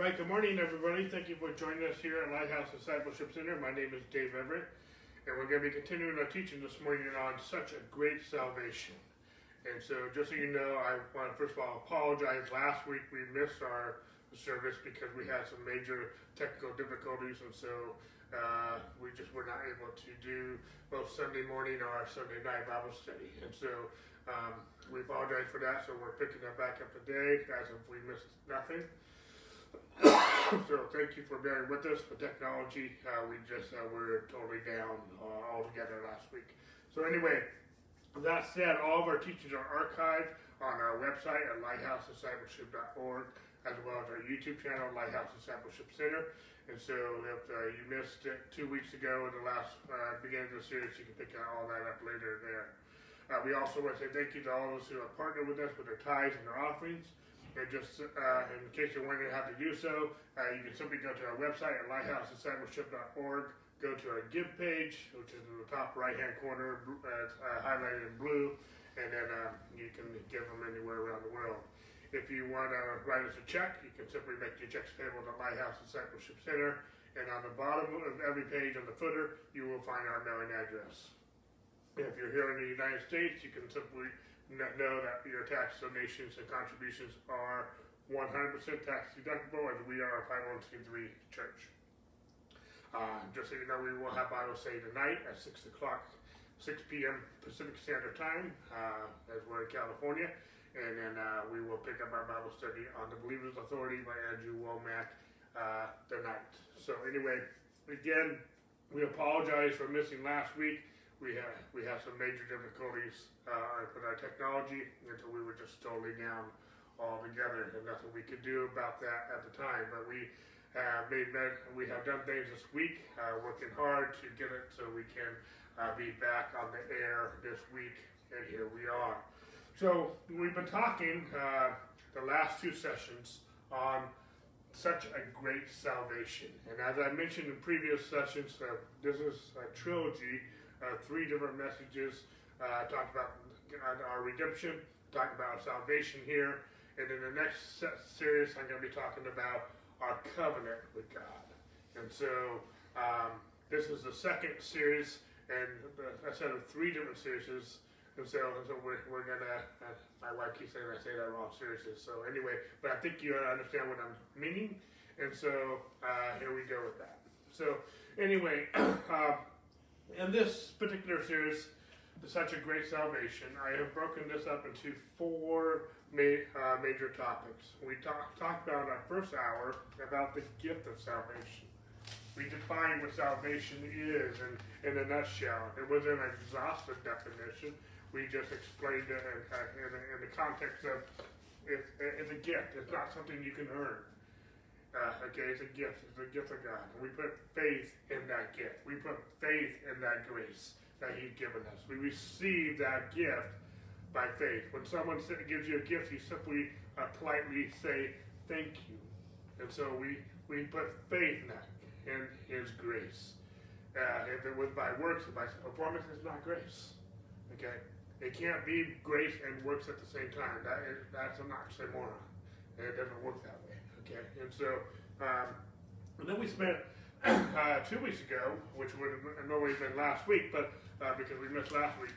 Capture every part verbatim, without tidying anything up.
Right, good morning everybody. Thank you for joining us here at Lighthouse Discipleship Center. My name is Dave Everett, and we're going to be continuing our teaching this morning on Such a Great Salvation. And so, just so you know, I want to first of all apologize. Last week we missed our service because we had some major technical difficulties, and so uh, we just were not able to do both Sunday morning or our Sunday night Bible study. And so um, we apologize for that, so we're picking that back up today as if we missed nothing. So thank you for bearing with us. The technology, uh, we just uh, were totally down uh, altogether last week. So anyway, that said, all of our teachings are archived on our website at lighthouse discipleship dot org, as well as our YouTube channel, Lighthouse Discipleship Center. And so if uh, you missed it two weeks ago in the last uh, beginning of the series, you can pick all that up later there. Uh, we also want to say thank you to all those who have partnered with us with their tithes and their offerings. And just uh, in case you're wondering how to do so, uh, you can simply go to our website at lighthouse discipleship dot org, go to our Give page, which is in the top right-hand corner, uh, highlighted in blue, and then uh, you can give them anywhere around the world. If you want to write us a check, you can simply make your checks payable to Lighthouse Discipleship Center, and on the bottom of every page on the footer, you will find our mailing address. If you're here in the United States, you can simply know that your tax donations and contributions are one hundred percent tax deductible, as we are a five oh one c three church. Uh, just so you know, we will have Bible study tonight at six o'clock, six p m Pacific Standard Time, uh, as we're in California, and then uh, we will pick up our Bible study on the Believer's Authority by Andrew Womack uh, tonight. So anyway, again, we apologize for missing last week. We had we had some major difficulties uh, with our technology until we were just totally down all together, and nothing we could do about that at the time. But we have made we have done things this week, uh, working hard to get it so we can uh, be back on the air this week, and here we are. So we've been talking uh, the last two sessions on Such a Great Salvation, and as I mentioned in previous sessions, uh, this is a trilogy. Uh, three different messages, uh, talked about our redemption, talked about salvation here, and in the next series I'm going to be talking about our covenant with God. And so um, this is the second series, and uh, I said of three different series, and so, and so we're, we're going to, uh, my wife keeps saying I say that wrong, series, so anyway, but I think you understand what I'm meaning, and so uh, here we go with that. So anyway, uh, in this particular series, Such a Great Salvation, I have broken this up into four ma uh, major topics. We talked talk about our first hour about the gift of salvation. We defined what salvation is in, in a nutshell. It wasn't an exhaustive definition. We just explained it in, in, in the context of it's, it's a gift. It's not something you can earn. Uh, okay, it's a gift. It's a gift of God. And we put faith in that gift. We put faith in that grace that He's given us. We receive that gift by faith. When someone gives you a gift, you simply uh, politely say, thank you. And so we, we put faith in that, in His grace. Uh, if it was by works, by performance, it's not grace. Okay? It can't be grace and works at the same time. That is, that's an oxymoron. It doesn't work that way. Okay. And so, um, and then we spent uh, two weeks ago, which would have normally been last week, but uh, because we missed last week,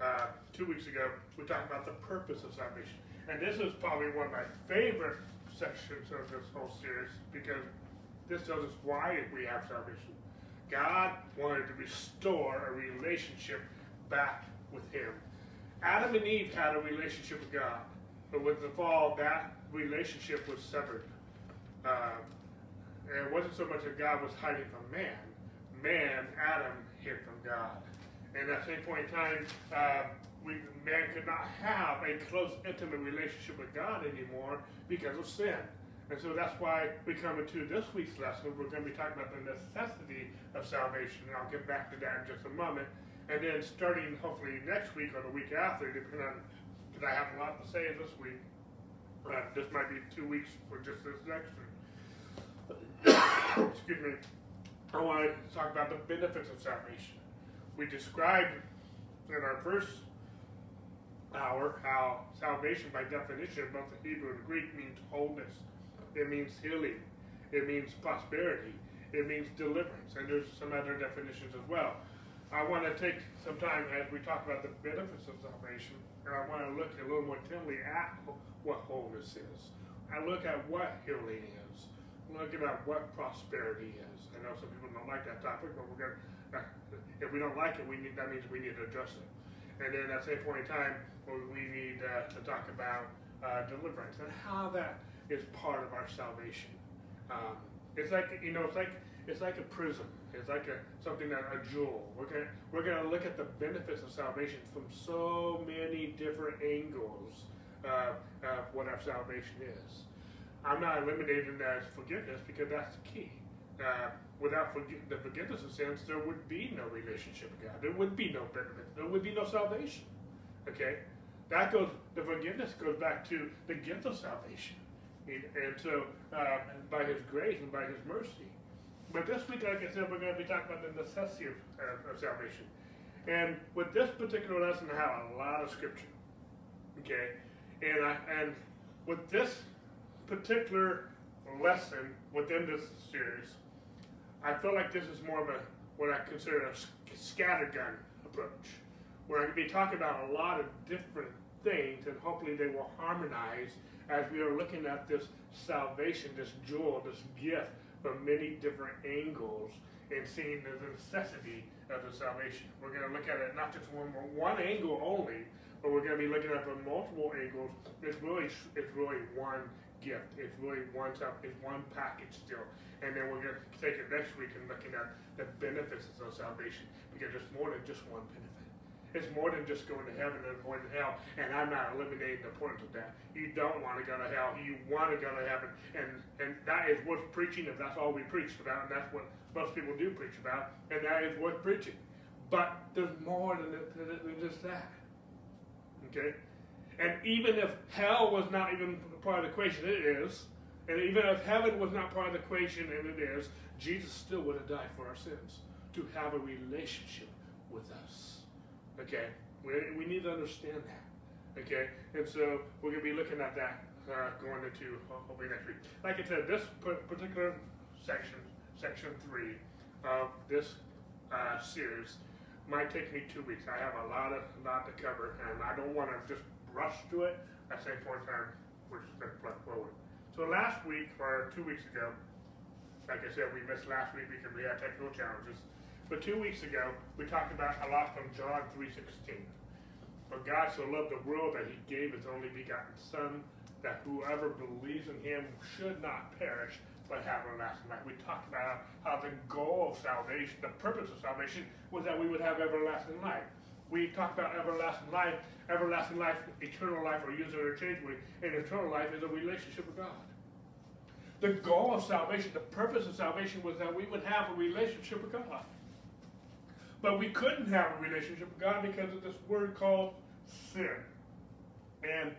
uh, two weeks ago, we talked about the purpose of salvation. And this is probably one of my favorite sections of this whole series, because this tells us why we have salvation. God wanted to restore a relationship back with Him. Adam and Eve had a relationship with God, but with the fall, that relationship was severed. Uh, and it wasn't so much that God was hiding from man. Man, Adam, hid from God. And at the same point in time, uh, we, man could not have a close, intimate relationship with God anymore because of sin. And so that's why we come into this week's lesson. We're going to be talking about the necessity of salvation, and I'll get back to that in just a moment. And then starting hopefully next week or the week after, depending on, because I have a lot to say this week, uh, this might be two weeks for just this next week. Excuse me. I want to talk about the benefits of salvation. We described in our first hour how salvation, by definition, both in Hebrew and Greek, means wholeness. It means healing. It means prosperity. It means deliverance. And there's some other definitions as well. I want to take some time as we talk about the benefits of salvation, and I want to look a little more intently at what wholeness is. I look at what healing is. Look at what prosperity is. I know some people don't like that topic, but we're gonna, if we don't like it, we need, that means we need to address it. And then at the same point in time, we need uh, to talk about uh, deliverance and how that is part of our salvation. Um, it's like you know, it's like it's like a prism. It's like a something that a jewel. We're gonna we're gonna look at the benefits of salvation from so many different angles uh, of what our salvation is. I'm not eliminating that as forgiveness because that's the key. Uh, without forg- the forgiveness of sins, there would be no relationship with God. There would be no benefit. There would be no salvation. Okay, that goes. The forgiveness goes back to the gift of salvation, and, and so uh, by His grace and by His mercy. But this week, like I said, we're going to be talking about the necessity of, uh, of salvation, and with this particular lesson, I have a lot of scripture. Okay, and I and with this particular lesson within this series, I feel like this is more of a what I consider a scattergun approach, where I'm going to be talking about a lot of different things, and hopefully they will harmonize as we are looking at this salvation, this jewel, this gift from many different angles, and seeing the necessity of the salvation. We're going to look at it not just one one angle only, but we're going to be looking at it from multiple angles. It's really it's really one gift. It's really one it's one package still. And then we're going to take it next week and looking at the benefits of salvation, because it's more than just one benefit. It's more than just going to heaven and going to hell, and I'm not eliminating the importance of that. You don't want to go to hell. You want to go to heaven, and, and that is worth preaching if that's all we preach about, and that's what most people do preach about, and that is worth preaching. But there's more than, than just that, okay? And even if hell was not even part of the equation, it is, and even if heaven was not part of the equation, and it is, Jesus still would have died for our sins to have a relationship with us. Okay, we, we need to understand that. Okay, and so we're going to be looking at that uh, going into hopefully next week. Like I said, this particular section, section three of this uh, series, might take me two weeks. I have a lot of lot to cover, and I don't want to just rush to it. I say for a time, we're just going to plug forward. So last week, or two weeks ago, like I said, we missed last week because we had technical challenges. But two weeks ago, we talked about a lot from John three sixteen. For God so loved the world that he gave his only begotten Son, that whoever believes in him should not perish, but have everlasting life. We talked about how the goal of salvation, the purpose of salvation, was that we would have everlasting life. We talked about everlasting life, everlasting life, eternal life, or use it interchangeably, and eternal life is a relationship with God. The goal of salvation, the purpose of salvation, was that we would have a relationship with God. But we couldn't have a relationship with God because of this word called sin. And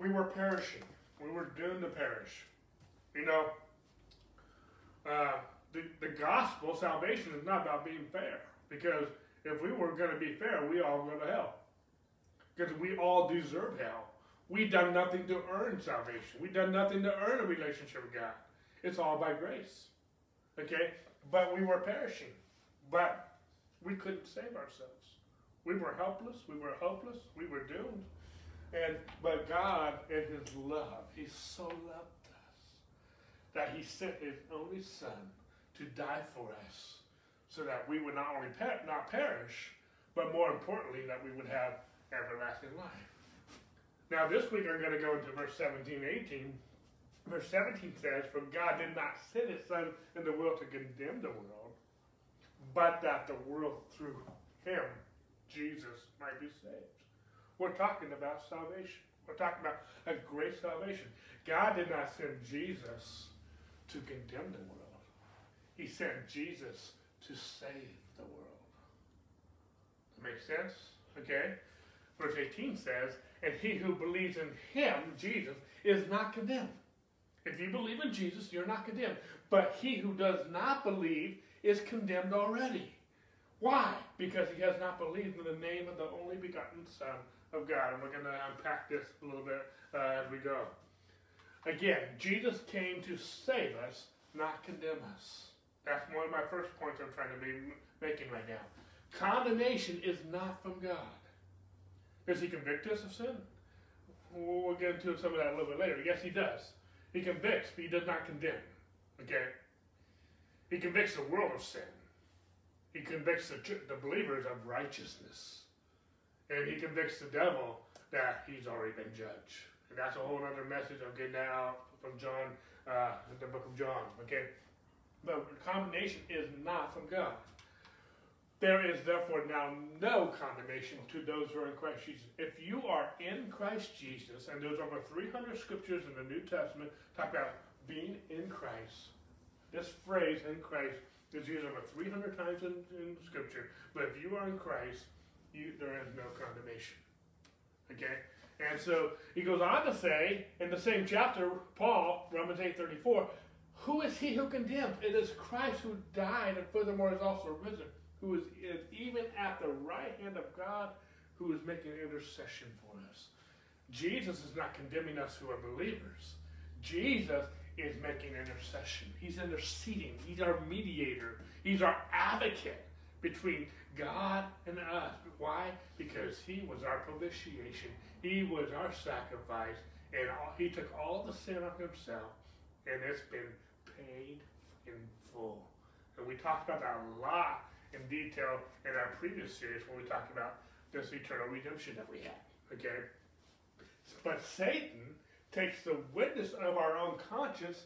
we were perishing. We were doomed to perish. You know, uh, the, the gospel, salvation, is not about being fair. Because if we were going to be fair, we all go to hell. Because we all deserve hell. We've done nothing to earn salvation. We've done nothing to earn a relationship with God. It's all by grace. Okay? But we were perishing. But we couldn't save ourselves. We were helpless. We were hopeless. We were doomed. And but God, in His love, He so loved us that He sent His only Son to die for us, so that we would not only per- not perish, but more importantly, that we would have everlasting life. Now this week I'm going to go into verse seventeen and eighteen. Verse seventeen says, "For God did not send His Son in the world to condemn the world, but that the world through Him, Jesus, might be saved." We're talking about salvation. We're talking about a great salvation. God did not send Jesus to condemn the world. He sent Jesus to save the world. That makes sense? Okay? Verse eighteen says, "And he who believes in Him, Jesus, is not condemned." If you believe in Jesus, you're not condemned. But he who does not believe is condemned already. Why? Because he has not believed in the name of the only begotten Son of God. And we're going to unpack this a little bit uh, as we go. Again, Jesus came to save us, not condemn us. That's one of my first points I'm trying to be making right now. Condemnation is not from God. Does he convict us of sin? We'll get into some of that a little bit later. Yes, he does. He convicts, but he does not condemn. Okay? He convicts the world of sin. He convicts the, the believers of righteousness. And he convicts the devil that he's already been judged. And that's a whole other message I'm getting out from John, uh, the book of John. Okay? But condemnation is not from God. There is therefore now no condemnation to those who are in Christ Jesus. If you are in Christ Jesus, and there's over three hundred scriptures in the New Testament talk about being in Christ. This phrase, in Christ, is used over three hundred times in, in scripture. But if you are in Christ, you, there is no condemnation. Okay? And so he goes on to say, in the same chapter, Paul, Romans eight thirty-four, who is he who condemns? It is Christ who died and furthermore is also risen, who is, is even at the right hand of God, who is making intercession for us. Jesus is not condemning us who are believers. Jesus is making intercession. He's interceding. He's our mediator. He's our advocate between God and us. Why? Because he was our propitiation. He was our sacrifice. And all, he took all the sin on himself. And it's been paid in full. And we talked about that a lot in detail in our previous series when we talked about this eternal redemption that we have. Okay? But Satan takes the witness of our own conscience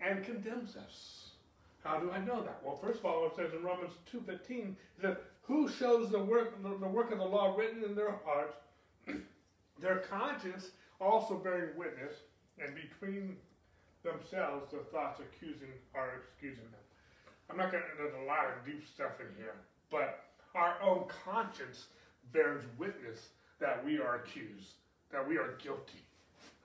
and condemns us. How do I know that? Well, first of all, it says in Romans two fifteen, that who shows the work, the work of the law written in their hearts, their conscience also bearing witness, and between themselves the thoughts accusing are excusing them. I'm not going to, there's a lot of deep stuff in here, but our own conscience bears witness that we are accused, that we are guilty,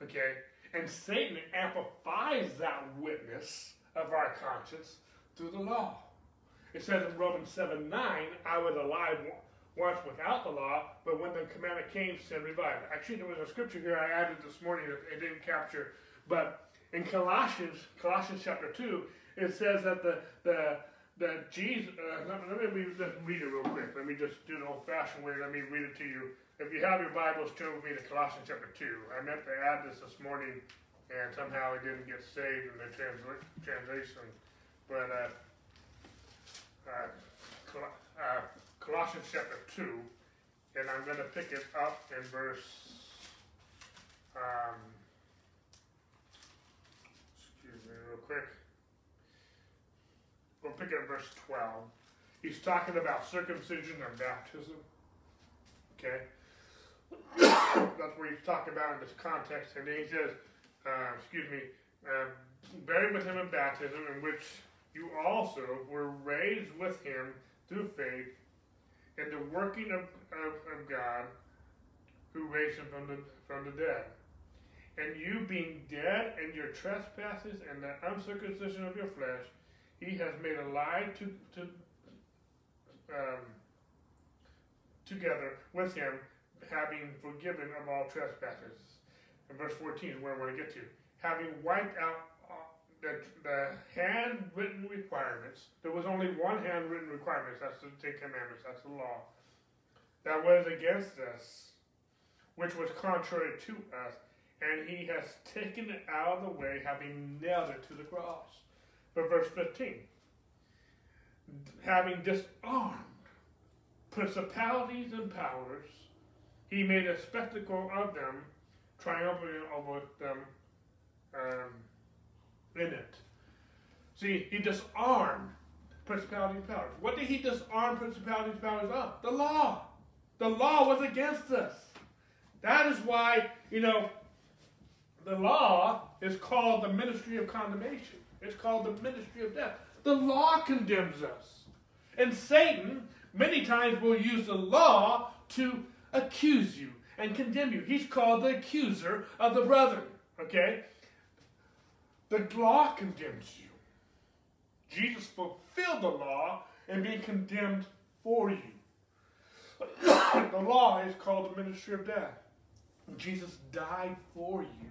okay? And Satan amplifies that witness of our conscience through the law. It says in Romans seven nine, I was alive once without the law, but when the commandment came, sin revived. Actually, there was a scripture here I added this morning that it didn't capture, but in Colossians, Colossians chapter two, it says that the, the, the Jesus, uh, let me read it real quick. Let me just do it old-fashioned way. Let me read it to you. If you have your Bibles, turn with me to Colossians chapter two. I meant to add this this morning, and somehow it didn't get saved in the transla translation. But uh, uh, Col uh, Colossians chapter two, and I'm going to pick it up in verse... Um, excuse me real quick. We'll pick it up verse twelve. He's talking about circumcision and baptism. Okay? That's what he's talking about in this context. And then he says, uh, excuse me, uh, buried with him in baptism, in which you also were raised with him through faith in the working of, of, of God who raised him from the, from the dead. And you being dead in your trespasses and the uncircumcision of your flesh, he has made alive to, to, um, together with him, having forgiven of all trespasses. And verse fourteen is where I want to get to. Having wiped out the, the handwritten requirements. There was only one handwritten requirement. That's the Ten Commandments. That's the law. That was against us, which was contrary to us. And he has taken it out of the way, having nailed it to the cross. But verse fifteen, having disarmed principalities and powers, he made a spectacle of them, triumphing over them um, in it. See, he disarmed principalities and powers. What did he disarm principalities and powers of? The law. The law was against us. That is why, you know, the law is called the ministry of condemnation. It's called the ministry of death. The law condemns us. And Satan, many times, will use the law to accuse you and condemn you. He's called the accuser of the brethren. Okay? The law condemns you. Jesus fulfilled the law and being condemned for you. The law is called the ministry of death. Jesus died for you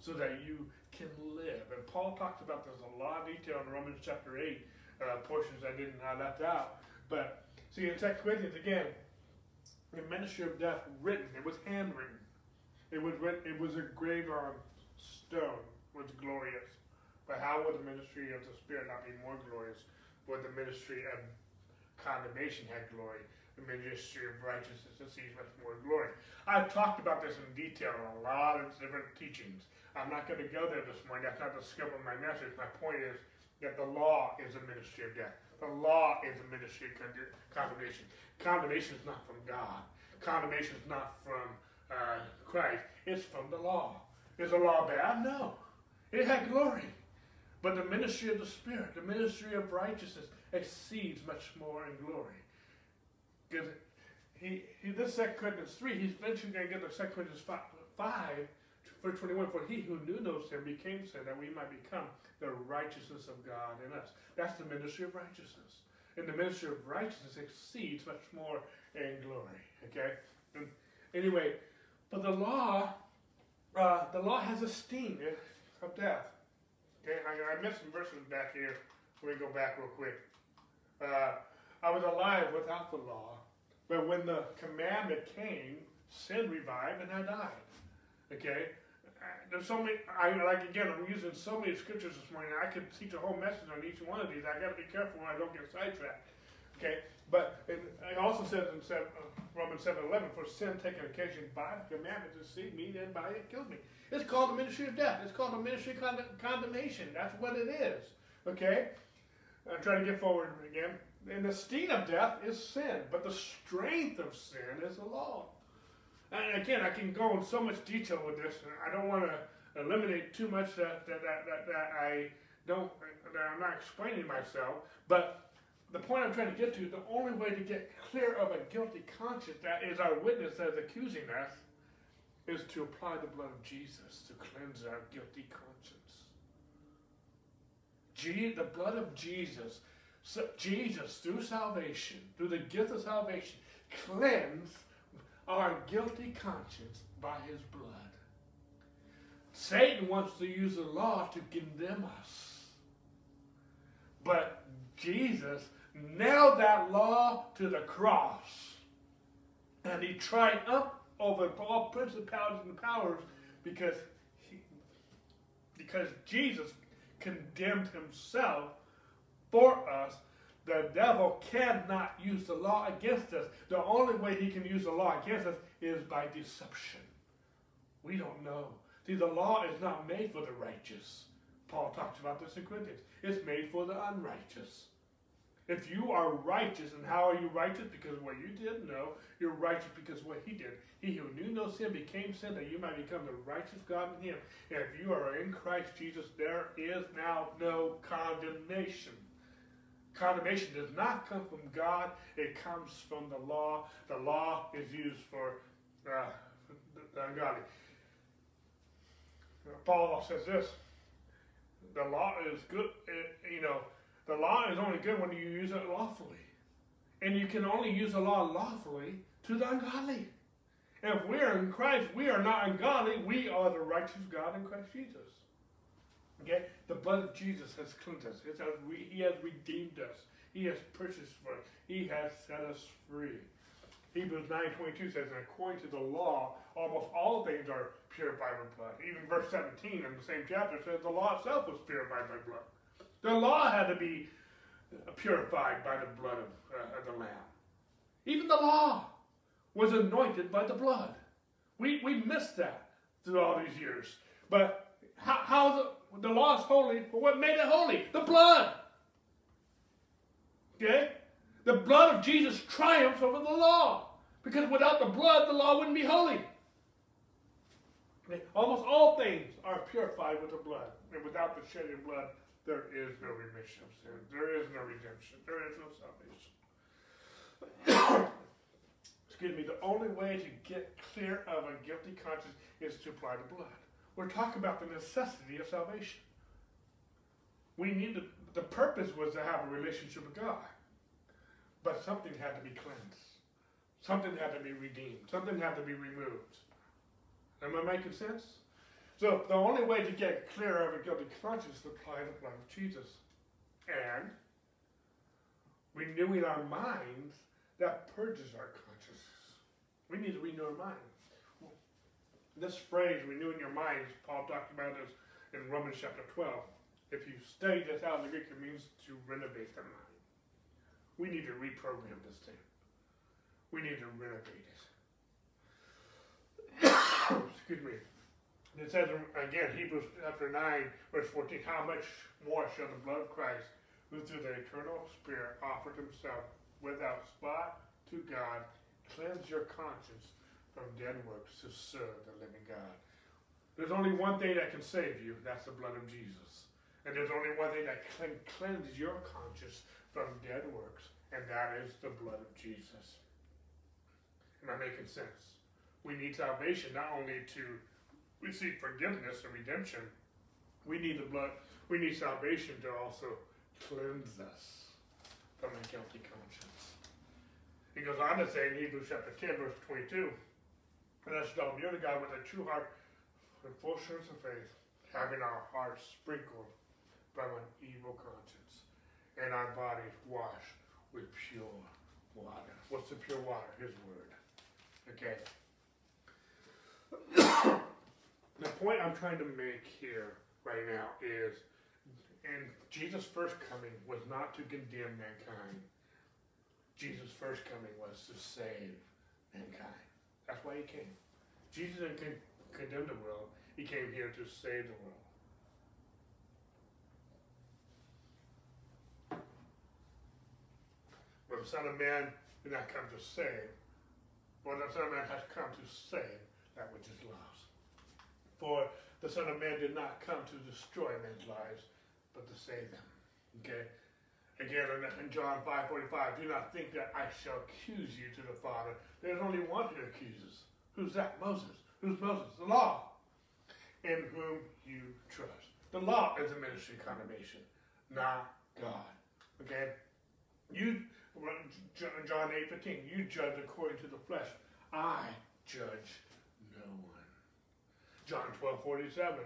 so that you can live. And Paul talks about this in a lot of detail in Romans chapter eight, uh, portions I didn't highlight out. But see, in Second Corinthians, again, the ministry of death written. It was handwritten. It was written, it was engraved on stone. It was glorious. But how would the ministry of the Spirit not be more glorious? Would the ministry of condemnation have glory? The ministry of righteousness receives much more glory. I've talked about this in detail in a lot of different teachings. I'm not going to go there this morning. That's not the scope of my message. My point is that the law is a ministry of death. The law is a ministry of condemnation. Condemnation is not from God. Condemnation is not from uh, Christ. It's from the law. Is the law bad? No. It had glory. But the ministry of the Spirit, the ministry of righteousness, exceeds much more in glory. Because he, he, this Second Corinthians three, he's eventually going to get to Second Corinthians five, verse twenty-one. For he who knew no sin became sin, that we might become the righteousness of God in us. That's the ministry of righteousness. And the ministry of righteousness exceeds much more in glory. Okay? And anyway, but the law, uh, the law has a sting of death. Okay? I, I missed some verses back here. Let me go back real quick. Uh, I was alive without the law, but when the commandment came, sin revived and I died. Okay? There's so many, I, like again, I'm using so many scriptures this morning, I could teach a whole message on each one of these. I got to be careful when I don't get sidetracked. Okay? But it, it also says in Romans seven eleven, for sin taken occasion by the commandment to see me, then by it killed me. It's called the ministry of death. It's called the ministry of cond- condemnation. That's what it is. Okay? I'm trying to get forward again. And the sting of death is sin, but the strength of sin is the law. And again, I can go in so much detail with this. I don't want to eliminate too much that that, that, that, that I don't, that I'm not explaining myself. But the point I'm trying to get to, the only way to get clear of a guilty conscience that is our witness that is accusing us, is to apply the blood of Jesus to cleanse our guilty conscience. The blood of Jesus. So Jesus, through salvation, through the gift of salvation, cleansed our guilty conscience by his blood. Satan wants to use the law to condemn us. But Jesus nailed that law to the cross. And he triumphed over all principalities and powers because, he, because Jesus condemned himself for us. The devil cannot use the law against us. The only way he can use the law against us is by deception. We don't know. See, the law is not made for the righteous. Paul talks about this in Corinthians. It's made for the unrighteous. If you are righteous, and how are you righteous? Because of what you did? No. You're righteous because of what he did. He who knew no sin became sin, that you might become the righteous God in him. And if you are in Christ Jesus, there is now no condemnation. Condemnation does not come from God. It comes from the law. The law is used for uh, the ungodly. Paul says this. The law is good. It, you know, the law is only good when you use it lawfully. And you can only use the law lawfully to the ungodly. And if we are in Christ, we are not ungodly. We are the righteous God in Christ Jesus. Okay? The blood of Jesus has cleansed us. It has re- he has redeemed us. He has purchased for us. He has set us free. Hebrews nine twenty-two says, and according to the law, almost all things are purified by blood. Even verse seventeen in the same chapter says the law itself was purified by blood. The law had to be purified by the blood of, uh, of the Lamb. Even the law was anointed by the blood. We, we missed that through all these years. But how, how the... The law is holy, but what made it holy? The blood. Okay? The blood of Jesus triumphs over the law. Because without the blood, the law wouldn't be holy. Okay? Almost all things are purified with the blood. And without the shedding of blood, there is no remission of sin. There is no redemption. There is no salvation. Excuse me. The only way to get clear of a guilty conscience is to apply the blood. We're talking about the necessity of salvation. We need to, the purpose was to have a relationship with God. But something had to be cleansed. Something had to be redeemed. Something had to be removed. Am I making sense? So the only way to get clear of a guilty conscience is to apply the blood of Jesus. And renewing our minds, that purges our conscience. We need to renew our minds. This phrase, renewing your minds, Paul talked about this in Romans chapter twelve. If you study this out in the Greek, it means to renovate the mind. We need to reprogram this thing. We need to renovate it. Excuse me. It says again, Hebrews chapter nine, verse fourteen, how much more shall the blood of Christ, who through the eternal Spirit offered himself without spot to God, cleanse your conscience from dead works to serve the living God. There's only one thing that can save you, that's the blood of Jesus. And there's only one thing that can cleanse your conscience from dead works, and that is the blood of Jesus. Am I making sense? We need salvation not only to receive forgiveness and redemption, we need the blood, we need salvation to also cleanse us from a guilty conscience. He goes on to say in Hebrews chapter ten, verse twenty-two, let us draw near to God with a true heart and full assurance of faith, having our hearts sprinkled from an evil conscience and our bodies washed with pure water. What's the pure water? His word. Okay. The point I'm trying to make here right now is, and Jesus' first coming was not to condemn mankind. Jesus' first coming was to save mankind. That's why he came. Jesus didn't con condemn the world. He came here to save the world. But the Son of Man did not come to save. But the Son of Man has come to save that which is lost. For the Son of Man did not come to destroy men's lives, but to save them. Okay? Again, in John five forty-five, do not think that I shall accuse you to the Father. There's only one who accuses. Who's that? Moses. Who's Moses? The law. In whom you trust. The law is a ministry condemnation, not God. Okay? You, John eight fifteen, you judge according to the flesh. I judge no one. John twelve forty-seven.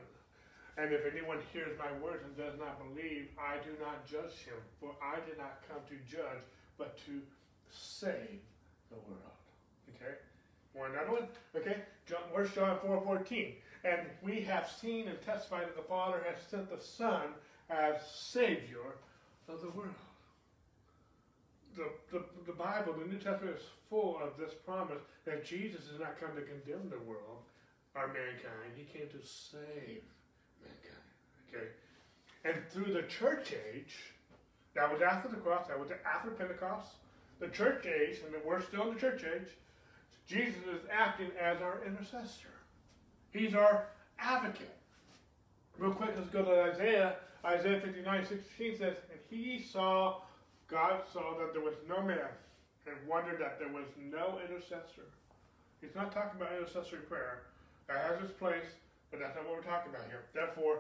And if anyone hears my words and does not believe, I do not judge him, for I did not come to judge, but to save the world. Okay? Want another one? Okay? John, where's John four fourteen? And we have seen and testified that the Father has sent the Son as Savior of the world. The, the, the Bible, the New Testament is full of this promise that Jesus did not come to condemn the world or mankind. He came to save mankind, okay? And through the church age, that was after the cross, that was after Pentecost, the church age, and we're still in the church age, Jesus is acting as our intercessor. He's our advocate. Real quick, let's go to Isaiah. Isaiah fifty-nine sixteen says, and he saw, God saw that there was no man, and wondered that there was no intercessor. He's not talking about intercessory prayer. That has its place, but that's not what we're talking about here. Therefore,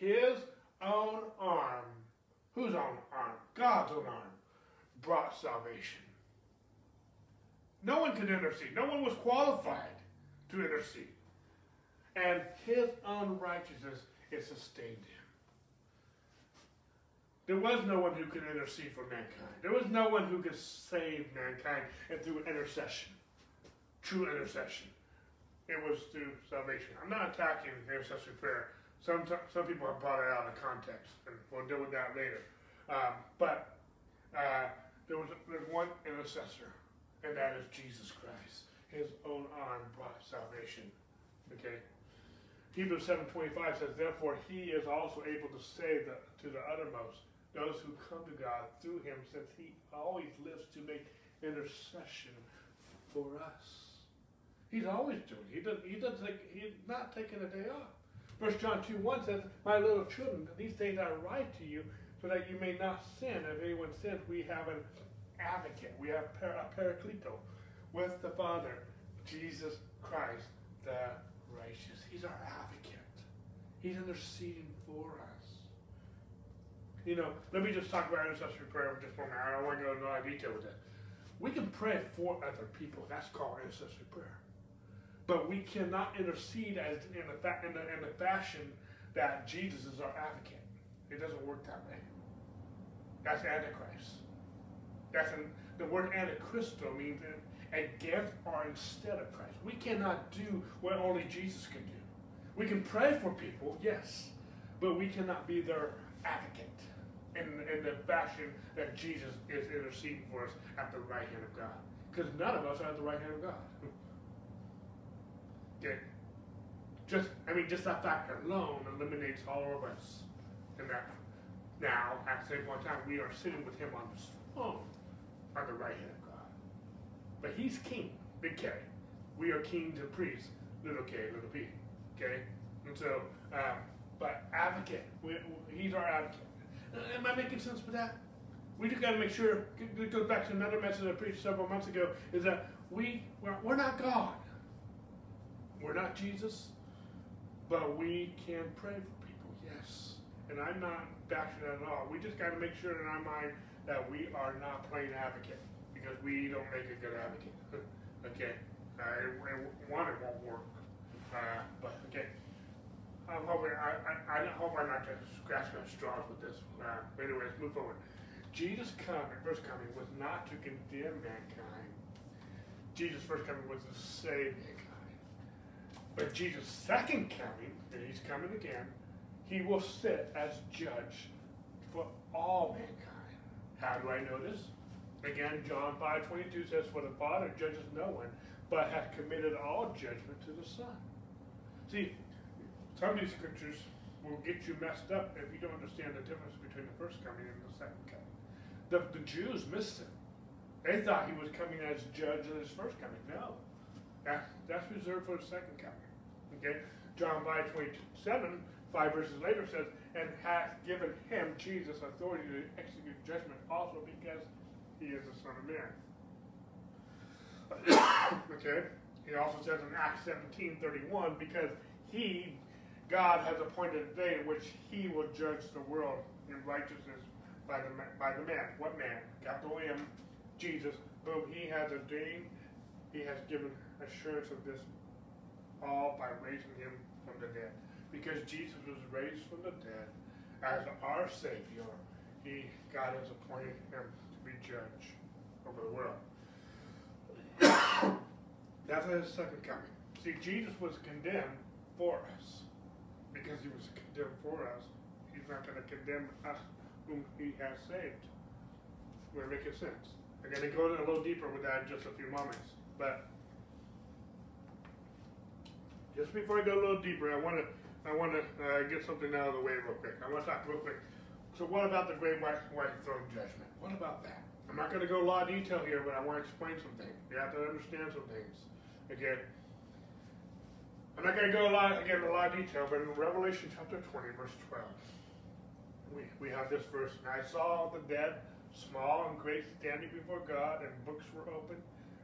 his own arm, whose own arm? God's own arm, brought salvation. No one could intercede. No one was qualified to intercede. And his own righteousness, it sustained him. There was no one who could intercede for mankind. There was no one who could save mankind, and through intercession, true intercession. It was through salvation. I'm not attacking intercessory prayer. Some, some people have brought it out of context, and we'll deal with that later. Um, but uh, there was there's one intercessor, and that is Jesus Christ. His own arm brought salvation. Okay? Hebrews seven twenty-five says, therefore he is also able to save the, to the uttermost those who come to God through him, since he always lives to make intercession for us. He's always doing it. He doesn't, he doesn't take, he's not taking a day off. First John two one says, my little children, these things I write to you so that you may not sin. If anyone sins, we have an advocate. We have a paracleto with the Father, Jesus Christ, the righteous. He's our advocate. He's interceding for us. You know, let me just talk about intercessory prayer just for a minute. I don't want to go into a lot of detail with that. We can pray for other people. That's called intercessory prayer. but we cannot intercede as in the, fa in the, in the fashion that Jesus is our advocate. It doesn't work that way. That's antichrist. That's an, the word antichristo means against or instead of Christ. We cannot do what only Jesus can do. We can pray for people, yes, but we cannot be their advocate in, in the fashion that Jesus is interceding for us at the right hand of God. Because none of us are at the right hand of God. Okay. Just, I mean, just that fact alone eliminates all of us. And that now, at the same point in time, we are sitting with him on the throne, on the right hand of God. But he's king, big K. We are kings and priests, little K, little P. Okay? And so, um, but advocate, we, he's our advocate. Am I making sense with that? We just got to make sure, it goes back to another message I preached several months ago, is that we, we're, we're not God. We're not Jesus, but we can pray for people, yes. And I'm not bashing that at all. We just got to make sure in our mind that we are not playing advocate, because we don't make a good advocate. Okay? Uh, and, and one, it won't work. Uh, but, okay. I'm hoping, I, I, I hope I'm not just grasping at straws with this. Uh, but anyways, move forward. Jesus' coming, first coming, was not to condemn mankind. Jesus' first coming was to save mankind. But Jesus' second coming, and he's coming again, he will sit as judge for all mankind. How do I know this? Again, John five twenty-two says, "For the Father judges no one, but hath committed all judgment to the Son." See, some of these scriptures will get you messed up if you don't understand the difference between the first coming and the second coming. The, the Jews missed him. They thought he was coming as judge in his first coming. No. That's, that's reserved for the second coming. Okay? John five twenty-seven, five verses later says, "And hath given him," Jesus, "authority to execute judgment also, because he is the Son of Man." Okay? He also says in Acts seventeen thirty-one, "Because he, God, has appointed a day in which he will judge the world in righteousness by the, by the man." What man? Capital M, Jesus. Whom he has ordained, he has given assurance of this all by raising him from the dead. Because Jesus was raised from the dead as our Savior, he, God has appointed him to be judge over the world. That's his second coming. See, Jesus was condemned for us. Because he was condemned for us, he's not going to condemn us whom he has saved. We're making sense. I'm going to go a little deeper with that in just a few moments. But just before I go a little deeper, I want to I want to uh, get something out of the way real quick. I want to talk real quick. So what about the great white, white throne judgment? What about that? I'm not going to go a lot of detail here, but I want to explain some things. You have to understand some things. Again, I'm not going to go a lot again a lot of detail, but in Revelation chapter twenty, verse twelve, we, we have this verse. "And I saw the dead, small and great, standing before God, and books were opened,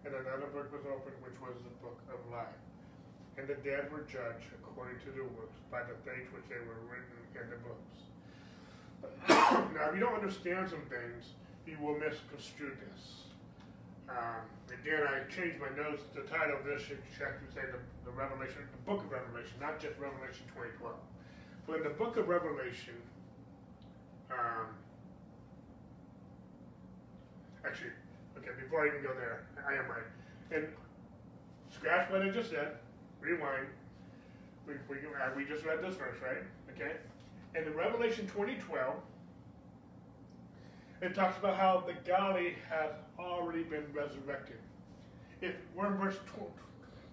and another book was opened, which was the book of life. And the dead were judged according to their works by the things which they were written in the books." Now, if you don't understand some things, you will misconstrue this. Um, again, I changed my notes. The title of this should actually say the, the Revelation, the Book of Revelation, not just Revelation twenty twelve. But in the Book of Revelation, um, actually, okay, before I even go there, I am right. And scratch what I just said. Rewind. We we, we just read this verse, right? Okay. And in Revelation twenty twelve. It talks about how the godly has already been resurrected. If we're in verse twenty,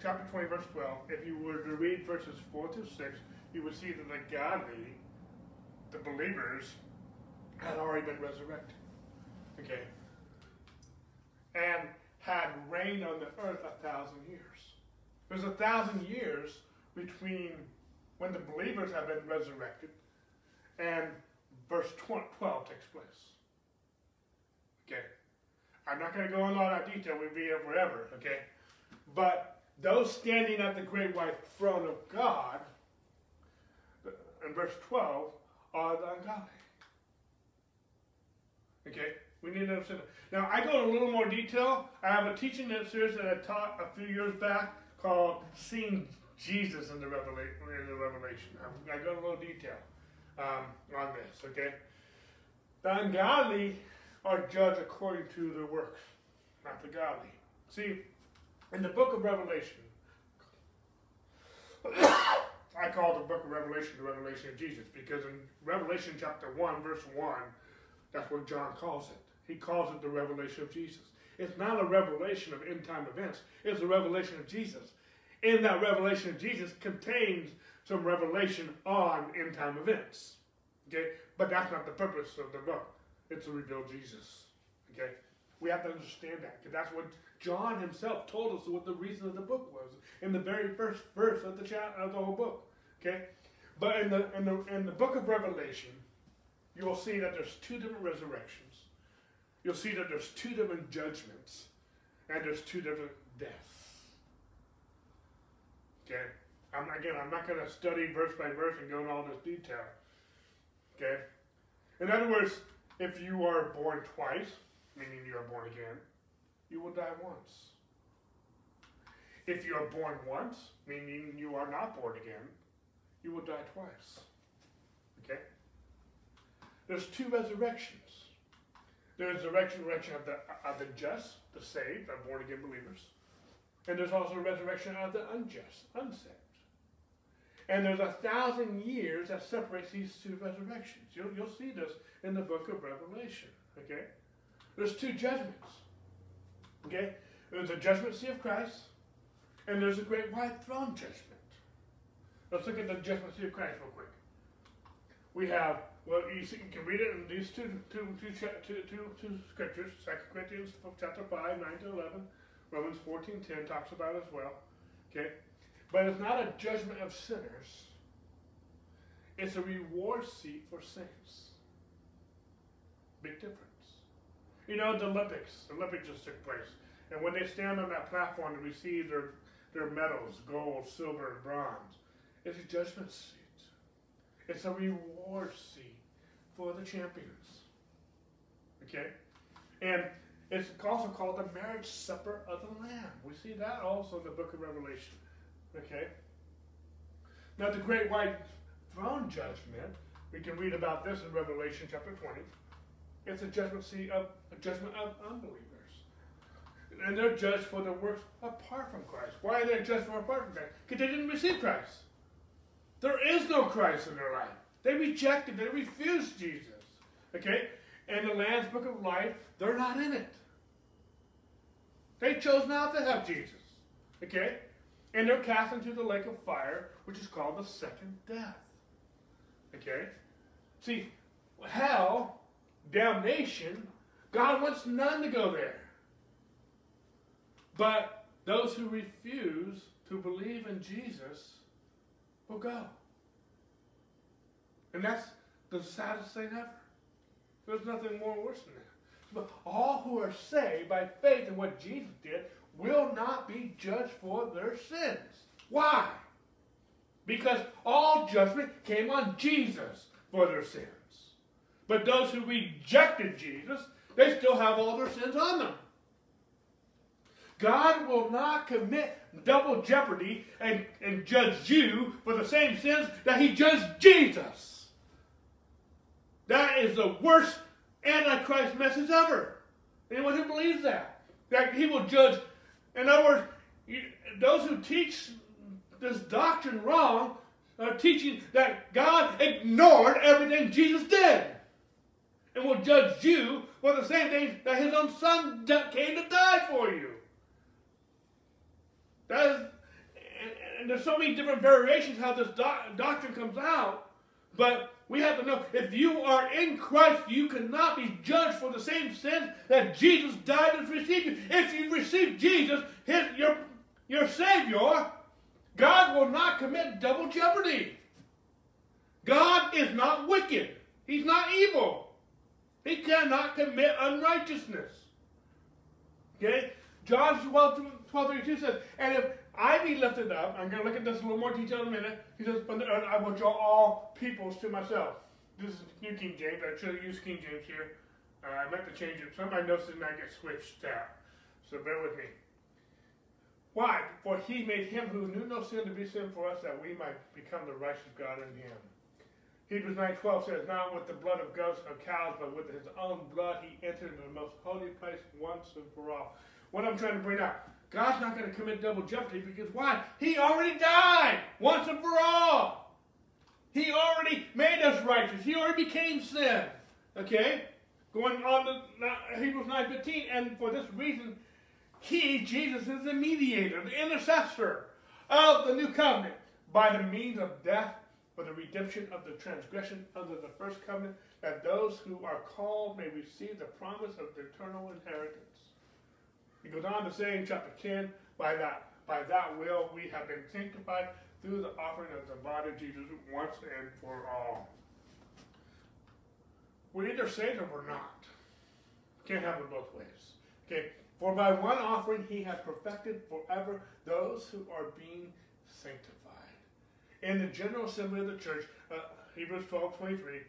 chapter twenty, verse twelve, if you were to read verses four through six, you would see that the godly, the believers, had already been resurrected. Okay? And had reigned on the earth a thousand years. There's a thousand years between when the believers have been resurrected and verse twelve takes place. Okay. I'm not going to go into all that detail. We'd be here forever, okay? But those standing at the great white throne of God, in verse twelve, are the ungodly. Okay? We need to understand that. Now, I go into a little more detail. I have a teaching series that I taught a few years back called Seeing Jesus in the, Revela- in the Revelation. I got a little detail um, on this, okay? The ungodly are judged according to their works, not the godly. See, in the book of Revelation, I call the book of Revelation the revelation of Jesus, because in Revelation chapter one, verse one, that's what John calls it. He calls it the revelation of Jesus. It's not a revelation of end-time events. It's a revelation of Jesus. In that revelation of Jesus contains some revelation on end-time events. Okay? But that's not the purpose of the book. It's to reveal Jesus. Okay? We have to understand that, because that's what John himself told us what the reason of the book was in the very first verse of the cha- of the whole book. Okay? But in the, in the in the book of Revelation, you will see that there's two different resurrections. You'll see that there's two different judgments, and there's two different deaths. Okay? I'm, again, I'm not going to study verse by verse and go into all this detail. Okay? In other words, if you are born twice, meaning you are born again, you will die once. If you are born once, meaning you are not born again, you will die twice. Okay? There's two resurrections. There's the resurrection of the, of the just, the saved, the born-again believers. And there's also the resurrection of the unjust, unsaved. And there's a thousand years that separates these two resurrections. You'll, you'll see this in the book of Revelation. Okay? There's two judgments. Okay? There's the judgment seat of Christ, and there's the great white throne judgment. Let's look at the judgment seat of Christ real quick. We have... Well, you, see, you can read it in these two, two, two, two, two, two scriptures, Second Corinthians chapter five, nine to eleven, Romans fourteen ten talks about it as well. Okay? But it's not a judgment of sinners. It's a reward seat for saints. Big difference. You know, the Olympics. The Olympics just took place. And when they stand on that platform to receive their, their medals, gold, silver, and bronze, it's a judgment seat. It's a reward seat for the champions. Okay? And it's also called the marriage supper of the Lamb. We see that also in the book of Revelation. Okay? Now, the great white throne judgment, we can read about this in Revelation chapter twenty. It's a judgment seat of a judgment of unbelievers. And they're judged for their works apart from Christ. Why are they judged for apart from Christ? Because they didn't receive Christ. There is no Christ in their life. They rejected, they refused Jesus. Okay? And the Lamb's Book of Life, they're not in it. They chose not to have Jesus. Okay? And they're cast into the lake of fire, which is called the second death. Okay? See, hell, damnation, God wants none to go there. But those who refuse to believe in Jesus will go. And that's the saddest thing ever. There's nothing more worse than that. But all who are saved by faith in what Jesus did will not be judged for their sins. Why? Because all judgment came on Jesus for their sins. But those who rejected Jesus, they still have all their sins on them. God will not commit double jeopardy and, and judge you for the same sins that he judged Jesus. That is the worst antichrist message ever. Anyone who believes that. That he will judge. In other words, you, those who teach this doctrine wrong are teaching that God ignored everything Jesus did. And will judge you for the same things that his own son came to die for you. That is, and, and there's so many different variations how this doc, doctrine comes out, but we have to know, if you are in Christ, you cannot be judged for the same sins that Jesus died and received you. If you receive Jesus, his, your, your Savior, God will not commit double jeopardy. God is not wicked. He's not evil. He cannot commit unrighteousness. Okay? John twelve thirty-two says, and if I be lifted up, I'm going to look at this in a little more detail in a minute. He says, but I will draw all peoples to myself. This is New King James. I should have used King James here. Uh, I meant to change it. Somebody noticed it and I get switched out. So bear with me. Why? For he made him who knew no sin to be sin for us, that we might become the righteous God in him. Hebrews nine twelve says, not with the blood of goats or cows, but with his own blood he entered into the most holy place once and for all. What I'm trying to bring out, God's not going to commit double jeopardy, because why? He already died once and for all. He already made us righteous. He already became sin. Okay? Going on to Hebrews nine fifteen, and for this reason, he, Jesus, is the mediator, the intercessor of the new covenant, by the means of death for the redemption of the transgression under the first covenant, that those who are called may receive the promise of the eternal inheritance. He goes on to say in chapter ten, by that, by that will we have been sanctified through the offering of the body of Jesus once and for all. We're either saved or we're not. Can't have it both ways. Okay. For by one offering he has perfected forever those who are being sanctified. In the general assembly of the church, uh, Hebrews twelve twenty-three,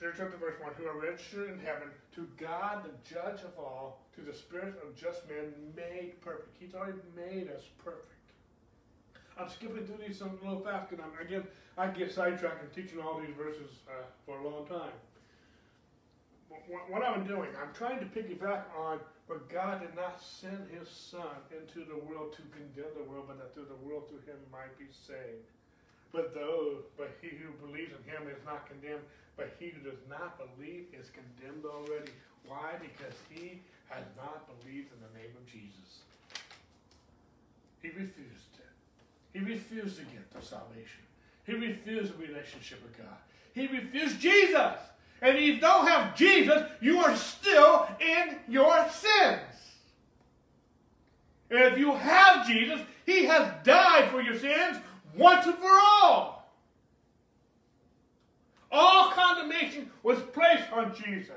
church chapter verse one, who are registered in heaven, to God the judge of all, to the spirit of just men made perfect. He's already made us perfect. I'm skipping through these some little fast, because I get, I get sidetracked in teaching all these verses uh, for a long time. What I'm doing, I'm trying to piggyback on, but God did not send his son into the world to condemn the world, but that through the world through him might be saved. But though, but he who believes in him is not condemned, but he who does not believe is condemned already. Why? Because he has not believed in the name of Jesus. He refused it. He refused the gift of salvation. He refused the relationship with God. He refused Jesus. And if you don't have Jesus, you are still in your sins. And if you have Jesus, he has died for your sins once and for all. All condemnation was placed on Jesus.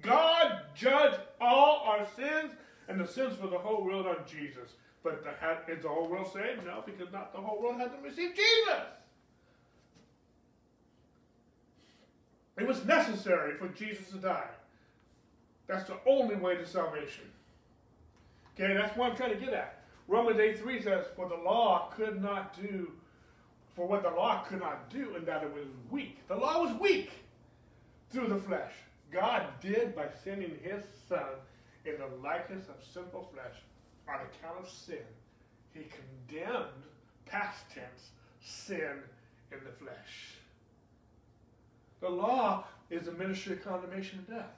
God judged all our sins and the sins for the whole world on Jesus. But the, is the whole world saved? No, because not the whole world hasn't received Jesus. It was necessary for Jesus to die. That's the only way to salvation. Okay, that's what I'm trying to get at. Romans eight three says, for the law could not do, for what the law could not do, and that it was weak. The law was weak through the flesh. God did by sending his son in the likeness of sinful flesh on account of sin. He condemned, past tense, sin in the flesh. The law is a ministry of condemnation and death.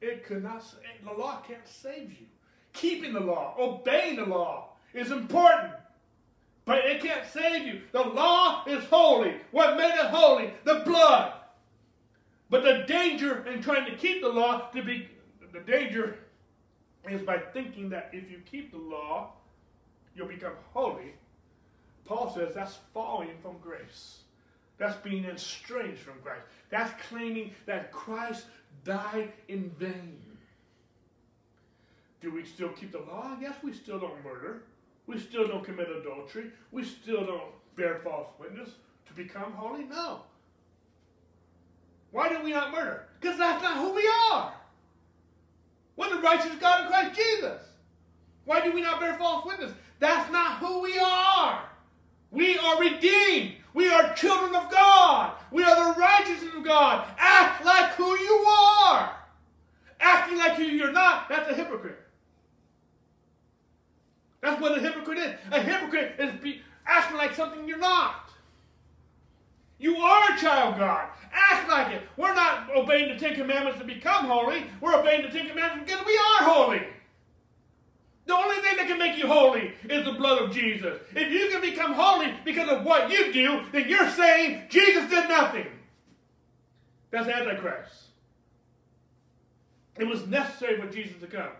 It could not, the law can't save you. Keeping the law, obeying the law is important, but it can't save you. The law is holy. What made it holy? The blood. But the danger in trying to keep the law, to be, the danger is by thinking that if you keep the law, you'll become holy. Paul says that's falling from grace. That's being estranged from Christ. That's claiming that Christ died in vain. Do we still keep the law? Yes, we still don't murder. We still don't commit adultery. We still don't bear false witness to become holy? No. Why do we not murder? Because that's not who we are. We're the righteous God in Christ Jesus. Why do we not bear false witness? That's not who we are. We are redeemed. We are children of God. We are the righteousness of God. Act like who you are. Acting like who you're not, that's a hypocrite. That's what a hypocrite is. A hypocrite is be acting like something you're not. You are a child of God. Act like it. We're not obeying the Ten Commandments to become holy. We're obeying the Ten Commandments because we are holy. The only thing that can make you holy is the blood of Jesus. If you can become holy because of what you do, then you're saying Jesus did nothing. That's Antichrist. It was necessary for Jesus to come.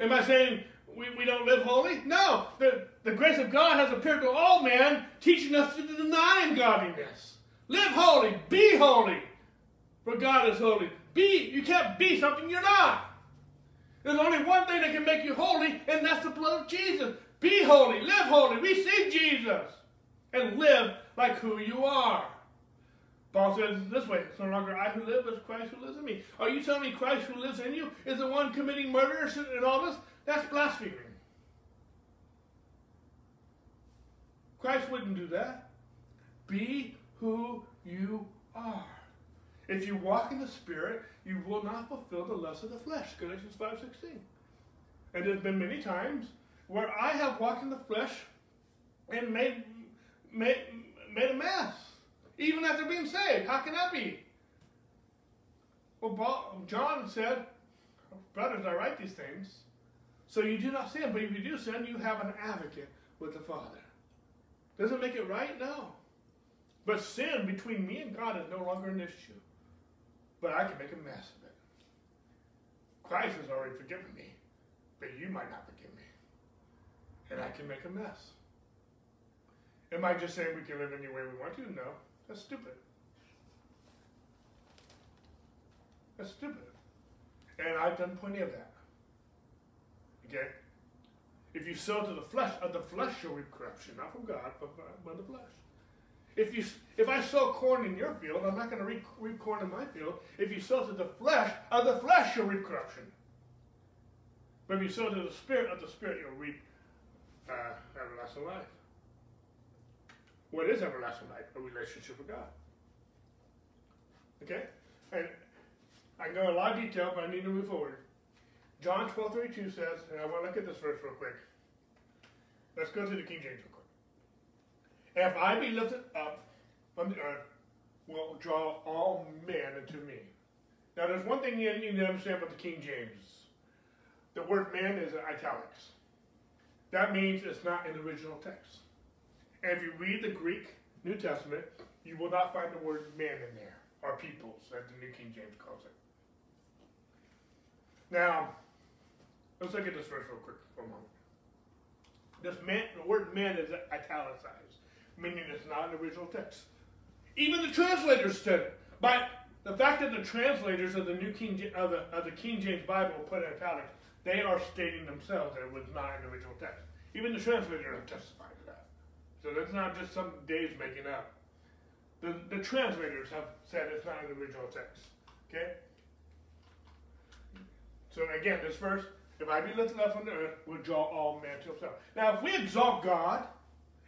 Am I saying we, we don't live holy? No. The, the grace of God has appeared to all men, teaching us to deny ungodliness. Live holy. Be holy. For God is holy. Be, you can't be something you're not. There's only one thing that can make you holy, and that's the blood of Jesus. Be holy. Live holy. Receive Jesus. And live like who you are. Paul says this way, it's no longer I who live, but Christ who lives in me. Are you telling me Christ who lives in you is the one committing murder and all this? That's blasphemy. Christ wouldn't do that. Be who you are. If you walk in the Spirit, you will not fulfill the lust of the flesh. Galatians five sixteen. And there's been many times where I have walked in the flesh and made, made, made a mess, even after being saved. How can that be? Well, John said, brothers, I write these things so you do not sin. But if you do sin, you have an advocate with the Father. Does it make it right? No. But sin between me and God is no longer an issue. But I can make a mess of it. Christ has already forgiven me, but you might not forgive me. And I can make a mess. Am I just saying we can live any way we want to? No. That's stupid. That's stupid. And I've done plenty of that. Okay? If you sow to the flesh, of the flesh shall reap corruption, not from God, but by the flesh. If you, if I sow corn in your field, I'm not going to reap, reap corn in my field. If you sow to the flesh, of the flesh you'll reap corruption. But if you sow to the Spirit, of the Spirit you'll reap uh, everlasting life. What is everlasting life? A relationship with God. Okay? And I can go in a lot of detail, but I need to move forward. John twelve thirty-two says, and I want to look at this verse real quick. Let's go through the King James real quick. If I be lifted up from the earth, will draw all men unto me. Now, there's one thing you need to understand about the King James. The word man is in italics. That means it's not in the original text. And if you read the Greek New Testament, you will not find the word man in there, or peoples, as the New King James calls it. Now, let's look at this verse real quick for a moment. This man, the word man is italicized, meaning it's not an original text. Even the translators said it. But the fact that the translators of the New King of the, of the King James Bible put it in italics, they are stating themselves that it was not an original text. Even the translators have testified to that. So that's not just some Dave's making up. The, the translators have said it's not an original text. Okay? So again, this verse, if I be lifted up from the earth, will draw all men to himself. Now, if we exalt God,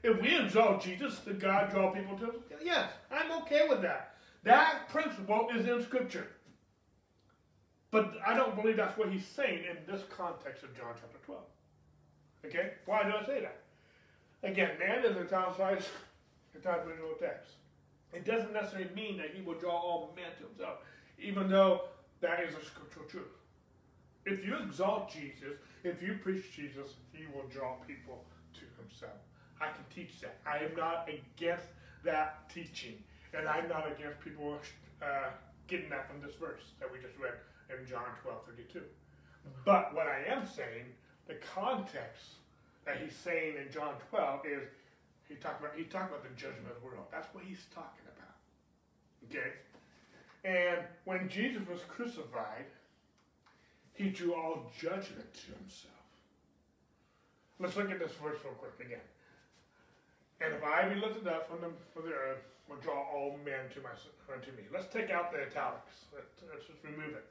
if we exalt Jesus, did God draw people to himself? Yes, I'm okay with that. That principle is in Scripture. But I don't believe that's what he's saying in this context of John chapter twelve. Okay? Why do I say that? Again, man is italicized in the original text. It doesn't necessarily mean that he will draw all men to himself, even though that is a scriptural truth. If you exalt Jesus, if you preach Jesus, he will draw people to himself. I can teach that. I am not against that teaching. And I'm not against people uh, getting that from this verse that we just read in John twelve thirty-two. But what I am saying, the context that he's saying in John twelve is, he talked about, he talked about the judgment of the world. That's what he's talking about. Okay? And when Jesus was crucified, he drew all judgment to himself. Let's look at this verse real quick again. And if I be lifted up from the, from the earth, will draw all men to my, unto me. Let's take out the italics. Let's, let's just remove it.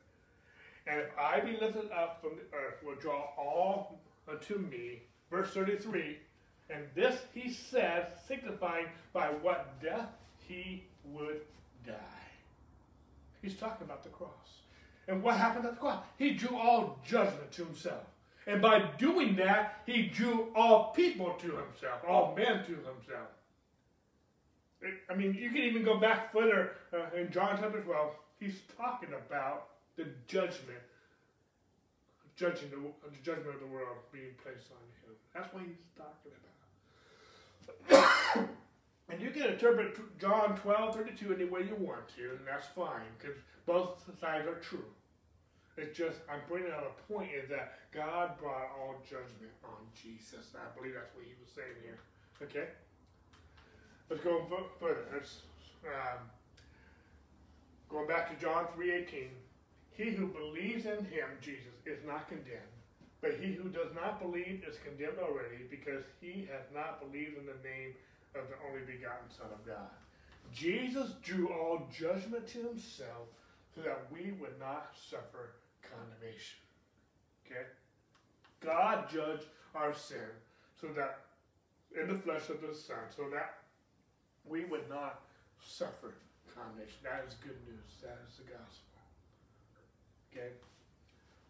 And if I be lifted up from the earth, will draw all unto me. Verse thirty-three. And this he said, signifying by what death he would die. He's talking about the cross. And what happened at the cross? He drew all judgment to himself. And by doing that, he drew all people to himself, all men to himself. It, I mean, you can even go back further uh, in John chapter twelve. He's talking about the judgment, judging the, the judgment of the world being placed on him. That's what he's talking about. And you can interpret John twelve thirty-two any way you want to, and that's fine, because both sides are true. It's just, I'm bringing out a point is that God brought all judgment on Jesus. I believe that's what he was saying here. Okay? Let's go further. Let's, um, going back to John three eighteen. He who believes in him, Jesus, is not condemned. But he who does not believe is condemned already, because he has not believed in the name of the only begotten Son of God. Jesus drew all judgment to himself so that we would not suffer condemnation. Okay? God judged our sin so that in the flesh of the Son, so that we would not suffer condemnation. That is good news. That is the gospel. Okay?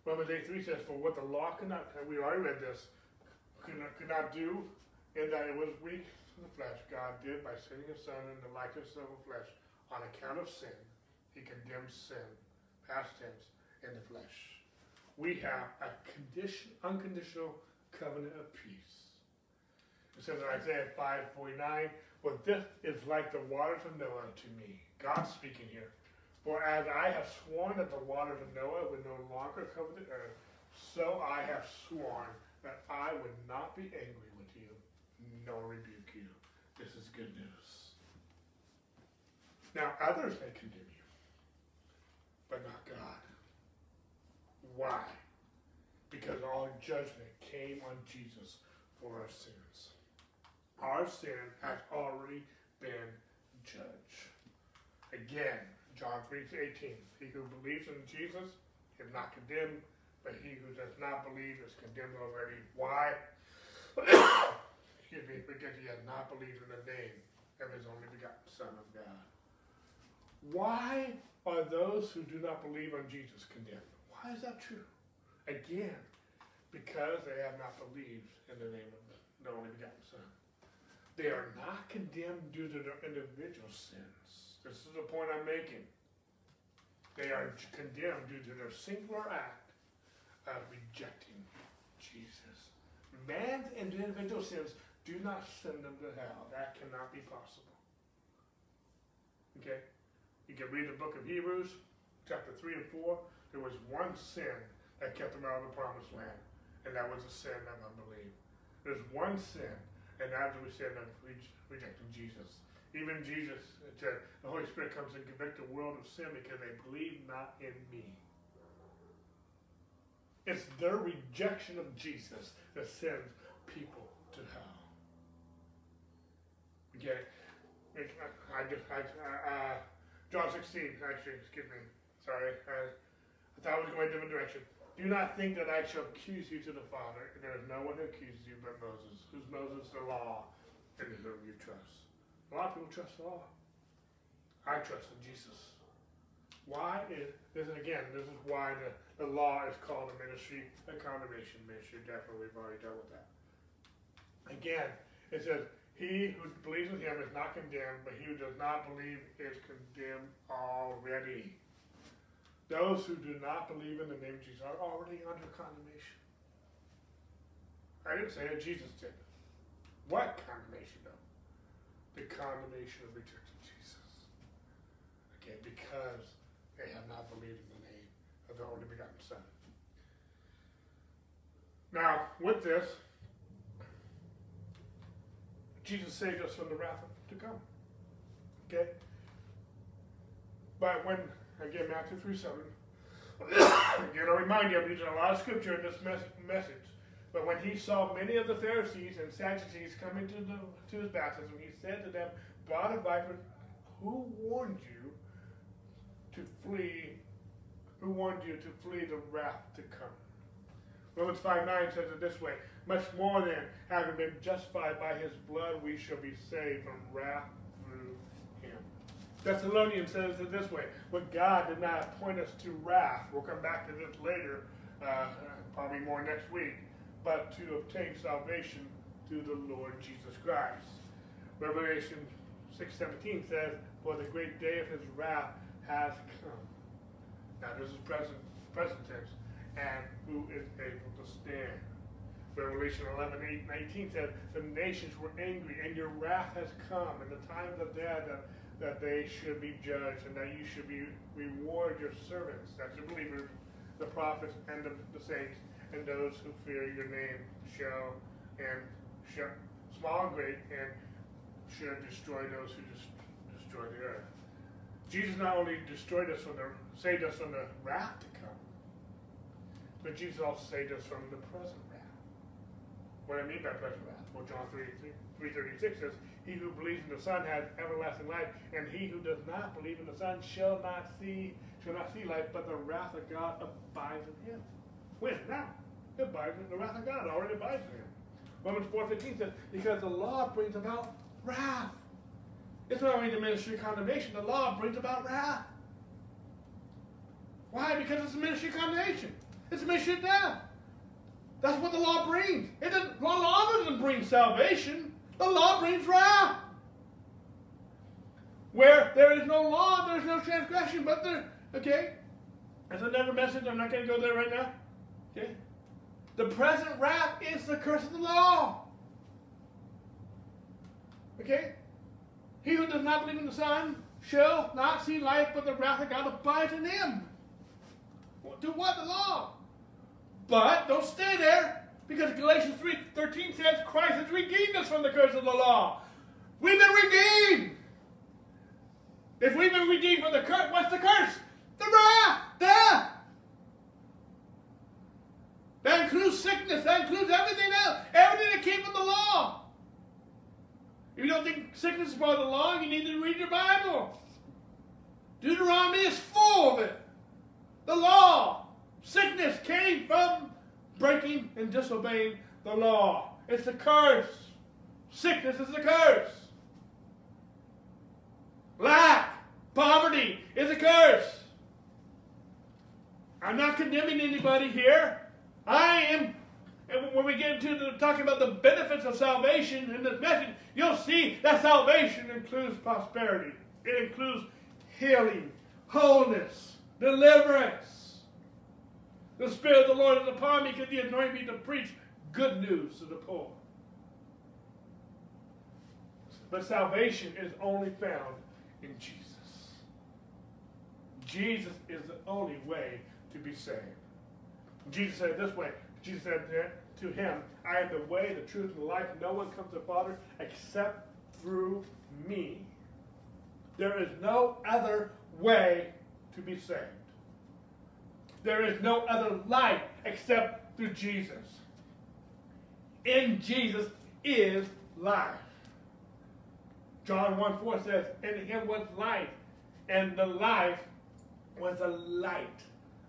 Romans eight three says, for what the law could not, and we already read this, could not, could not do, in that it was weak to the flesh, God did by sending his Son in the likeness of the flesh on account of sin. He condemns sin, past tense, in the flesh. We have a condition, unconditional covenant of peace. It says in Isaiah five forty-nine, well, this is like the waters of Noah to me. God's speaking here. For as I have sworn that the waters of Noah would no longer cover the earth, so I have sworn that I would not be angry with you, nor rebuke you. This is good news. Now, others may condemn you, but not God. Why? Because all judgment came on Jesus for our sins. Our sin has already been judged. Again, John three eighteen, he who believes in Jesus is not condemned, but he who does not believe is condemned already. Why? Excuse me, because he has not believed in the name of his only begotten Son of God. Why are those who do not believe on Jesus condemned? Why is that true? Again, because they have not believed in the name of the only begotten Son. They are not condemned due to their individual sins. This is the point I'm making. They are condemned due to their singular act of rejecting Jesus. Man's individual sins do not send them to hell. That cannot be possible. Okay? You can read the book of Hebrews, chapter three and four. There was one sin that kept them out of the promised land, and that was the sin of unbelief. There's one sin, and that was the sin of rejecting Jesus. Even Jesus said, the Holy Spirit comes and convicts the world of sin because they believe not in me. It's their rejection of Jesus that sends people to hell. Okay? I just, I, uh, John sixteen, actually, excuse me. Sorry. I, I thought I was going a different direction. Do not think that I shall accuse you to the Father. There is no one who accuses you but Moses. Who's Moses? The law, and in whom you trust. A lot of people trust the law. I trust in Jesus. Why is this? Again, this is why the, the law is called a ministry, a condemnation ministry. Definitely, we've already dealt with that. Again, it says, he who believes in him is not condemned, but he who does not believe is condemned already. Those who do not believe in the name of Jesus are already under condemnation. I didn't say that, Jesus did. What condemnation, though? The condemnation of rejecting Jesus. Okay, because they have not believed in the name of the only begotten Son. Now, with this, Jesus saved us from the wrath to come. Okay? But when, again, Matthew three seven, again, I remind you, I'm using a lot of scripture in this message. But when he saw many of the Pharisees and Sadducees coming to, the, to his baptism, he said to them, God of vipers, who warned you to flee, who warned you to flee the wrath to come? Romans five nine says it this way, much more than, having been justified by his blood, we shall be saved from wrath through him. Thessalonians says it this way, but God did not appoint us to wrath. We'll come back to this later, uh, probably more next week, but to obtain salvation through the Lord Jesus Christ. Revelation six seventeen says, for the great day of his wrath has come. Now this is present, present tense. And who is able to stand? Revelation eleven eighteen says, the nations were angry, and your wrath has come, and the time of their death that, that they should be judged, and that you should be reward your servants, that's the believers, the prophets, and the, the saints, and those who fear your name shall and shall small and great, and should destroy those who des destroy the earth. Jesus not only destroyed us from the saved us from the wrath to come, but Jesus also saved us from the present wrath. What I mean by present wrath? Well, John three thirty-six says, he who believes in the Son has everlasting life, and he who does not believe in the Son shall not see shall not see life, but the wrath of God abides in him. When? Now. It abides in the wrath of God. Already abides in him. Romans four fifteen says, because the law brings about wrath. It's not only the ministry of condemnation, the law brings about wrath. Why? Because it's a ministry of condemnation. It's a ministry of death. That's what the law brings. It doesn't, the law doesn't bring salvation. The law brings wrath. Where there is no law, there is no transgression. But there, okay, that's another message. I'm not going to go there right now. Okay, the present wrath is the curse of the law. Okay, he who does not believe in the Son shall not see life, but the wrath of God abides in him. To what? The law. But don't stay there, because Galatians three thirteen says Christ has redeemed us from the curse of the law. We've been redeemed. If we've been redeemed from the curse, what's the curse? The wrath, death. That includes sickness. That includes everything else. Everything that came from the law. If you don't think sickness is part of the law, you need to read your Bible. Deuteronomy is full of it. The law. Sickness came from breaking and disobeying the law. It's a curse. Sickness is a curse. Lack, poverty is a curse. I'm not condemning anybody here. I am, and when we get into the, talking about the benefits of salvation in this message, you'll see that salvation includes prosperity. It includes healing, wholeness, deliverance. The Spirit of the Lord is upon me because He anointed me to preach good news to the poor. But salvation is only found in Jesus. Jesus is the only way to be saved. Jesus said it this way. Jesus said to him, I am the way, the truth, and the life. No one comes to the Father except through me. There is no other way to be saved. There is no other life except through Jesus. In Jesus is life. John one four says, in him was life, and the life was the light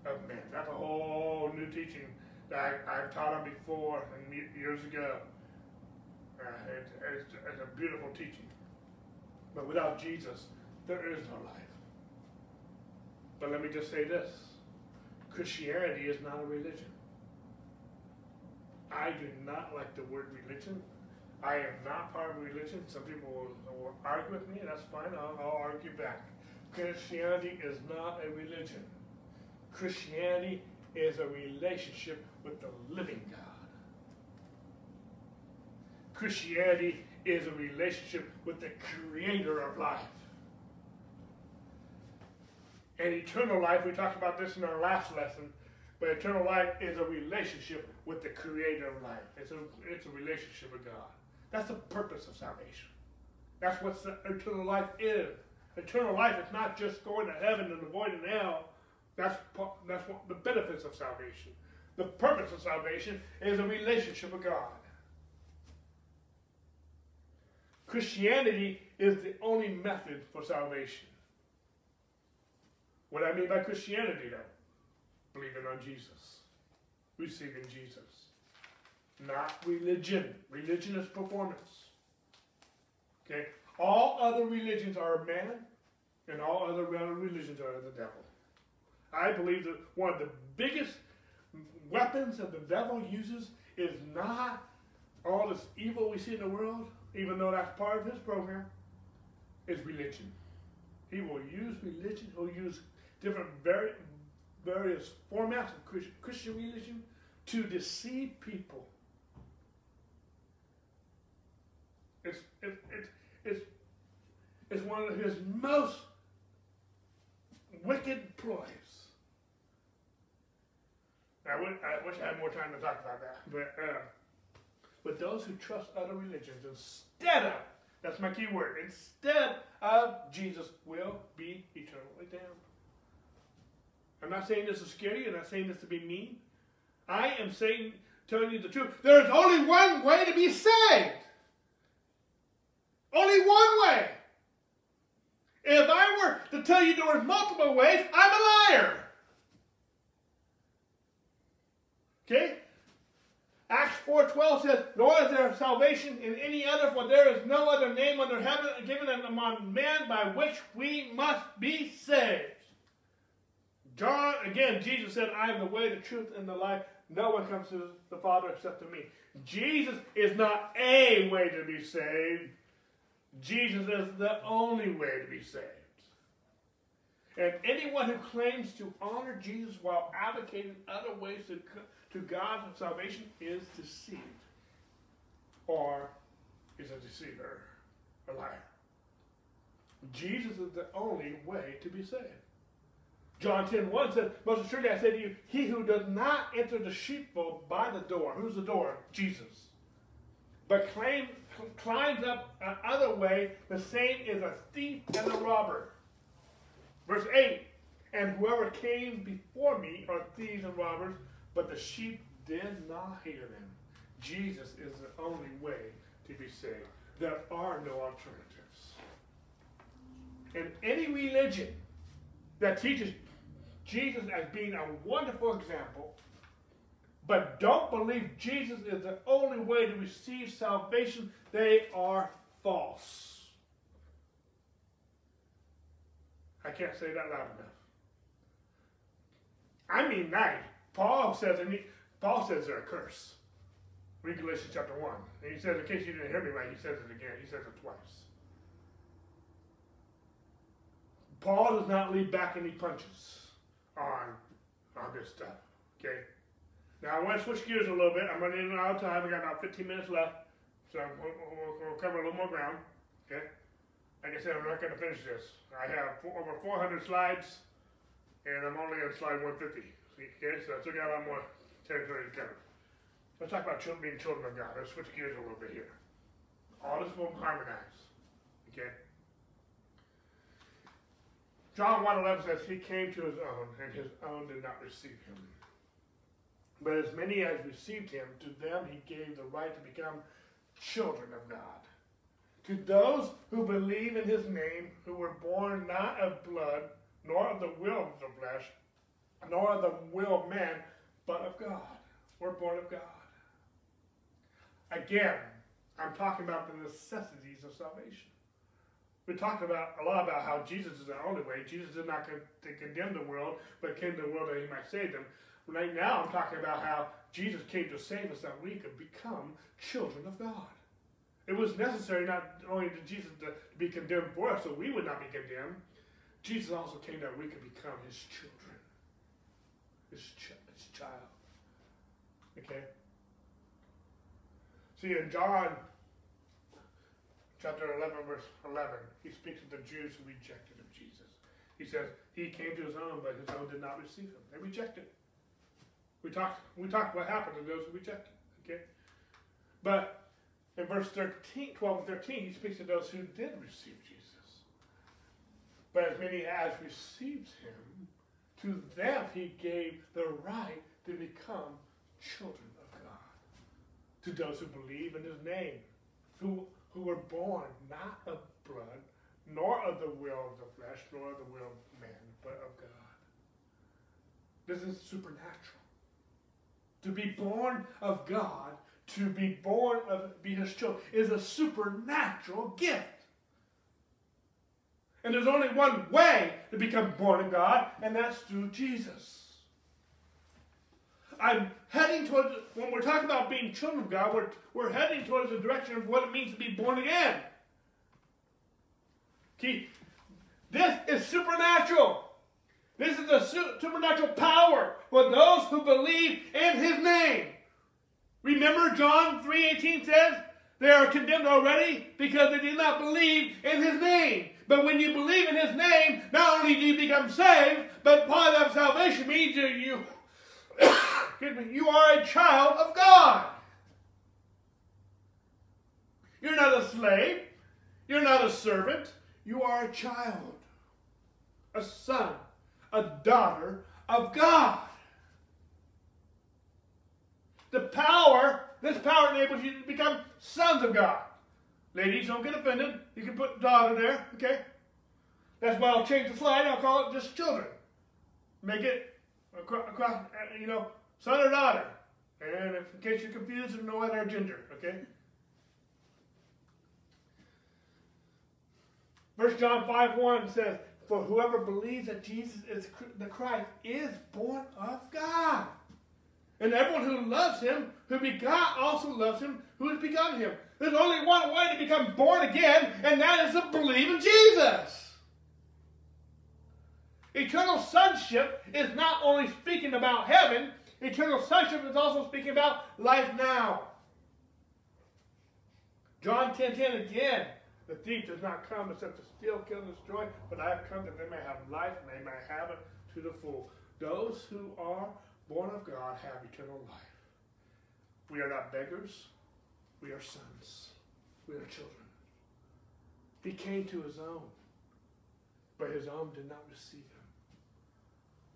of men. That's a whole new teaching that I, I've taught on before and years ago. Uh, it, it's, it's a beautiful teaching. But without Jesus, there is no life. But let me just say this. Christianity is not a religion. I do not like the word religion. I am not part of religion. Some people will, will argue with me. That's fine. I'll, I'll argue back. Christianity is not a religion. Christianity is a relationship with the living God. Christianity is a relationship with the creator of life. And eternal life, we talked about this in our last lesson, but eternal life is a relationship with the creator of life. It's a, it's a relationship with God. That's the purpose of salvation. That's what eternal life is. Eternal life is not just going to heaven and avoiding hell. That's, that's what the benefits of salvation. The purpose of salvation is a relationship with God. Christianity is the only method for salvation. What I mean by Christianity, though, believing on Jesus, receiving Jesus, not religion. Religion is performance. Okay, all other religions are of man, and all other religions are of the devil. I believe that one of the biggest weapons that the devil uses is not all this evil we see in the world, even though that's part of his program, is religion. He will use religion. He'll use different vari various formats of Christian religion to deceive people. It's, it, it, it's, it's one of his most wicked ploys. I, would, I wish I had more time to talk about that. But, uh, but those who trust other religions instead of, that's my key word, instead of Jesus will be eternally damned. I'm not saying this to scare you. I'm not saying this to be mean. I am saying, telling you the truth. There is only one way to be saved. Only one way. If I were to tell you there were multiple ways, I'm a liar. Okay? Acts Acts four twelve says, nor is there salvation in any other, for there is no other name under heaven given among men by which we must be saved. John, again, Jesus said, I am the way, the truth, and the life. No one comes to the Father except to me. Jesus is not a way to be saved. Jesus is the only way to be saved. And anyone who claims to honor Jesus while advocating other ways to, to God's salvation is deceived, or is a deceiver, a liar. Jesus is the only way to be saved. John ten one says, most surely I say to you, he who does not enter the sheepfold by the door, who's the door? Jesus. But claim, climbs up another way, the same is a thief and a robber. Verse eight, and whoever came before me are thieves and robbers, but the sheep did not hear them. Jesus is the only way to be saved. There are no alternatives. And any religion that teaches Jesus as being a wonderful example, but don't believe Jesus is the only way to receive salvation, they are false. I can't say that loud enough. I mean that. Paul says, and he, Paul says they're a curse. Read Galatians chapter one. And he says, in case you didn't hear me right, he says it again. He says it twice. Paul does not leave back any punches on, on this stuff. Okay? Now, I want to switch gears a little bit. I'm running out of time. I've got about fifteen minutes left. So we'll, we'll, we'll cover a little more ground. Okay? Like I said, I'm not going to finish this. I have four, over four hundred slides, and I'm only on slide one fifty. Okay, so I still got a lot more territory to cover. Let's talk about children, being children of God. Let's switch gears a little bit here. All this will harmonize. Okay? John one eleven says, he came to his own, and his own did not receive him. But as many as received him, to them he gave the right to become children of God. To those who believe in his name, who were born not of blood, nor of the will of the flesh, nor of the will of man, but of God. We're born of God. Again, I'm talking about the necessities of salvation. We talked about a lot about how Jesus is the only way. Jesus did not con to condemn the world, but came to the world that he might save them. Right now, I'm talking about how Jesus came to save us, that we could become children of God. It was necessary not only to Jesus to be condemned for us, so we would not be condemned. Jesus also came that we could become his children. His, ch his child. Okay? See, in John chapter eleven, verse eleven, he speaks of the Jews who rejected of Jesus. He says, he came to his own, but his own did not receive him. They rejected. We talked, we talked what happened to those who rejected. Okay? But in verse thirteen, twelve and thirteen, he speaks to those who did receive Jesus. But as many as received him, to them he gave the right to become children of God. To those who believe in his name, who, who were born not of blood, nor of the will of the flesh, nor of the will of man, but of God. This is supernatural. To be born of God, to be born of be his children, is a supernatural gift. And there's only one way to become born of God, and that's through Jesus. I'm heading towards, when we're talking about being children of God, we're, we're heading towards the direction of what it means to be born again. See, this is supernatural. This is the supernatural power for those who believe in his name. Remember John three eighteen says, they are condemned already because they did not believe in his name. But when you believe in his name, not only do you become saved, but part of salvation means you, you are a child of God. You're not a slave. You're not a servant. You are a child, a son, a daughter of God. The power, this power enables you to become sons of God. Ladies, don't get offended. You can put daughter there, okay? That's why I'll change the slide. I'll call it just children. Make it, across, you know, son or daughter. And if, in case you're confused and know what our gender, okay? First John five one says, for whoever believes that Jesus is the Christ is born of God. And everyone who loves him, who begot, also loves him, who has begotten him. There's only one way to become born again, and that is to believe in Jesus. Eternal sonship is not only speaking about heaven, eternal sonship is also speaking about life now. John ten ten again. The thief does not come except to steal, kill, and destroy, but I have come that they may have life, and they may have it to the full. Those who are born of God have eternal life. We are not beggars. We are sons. We are children. He came to his own, but his own did not receive him.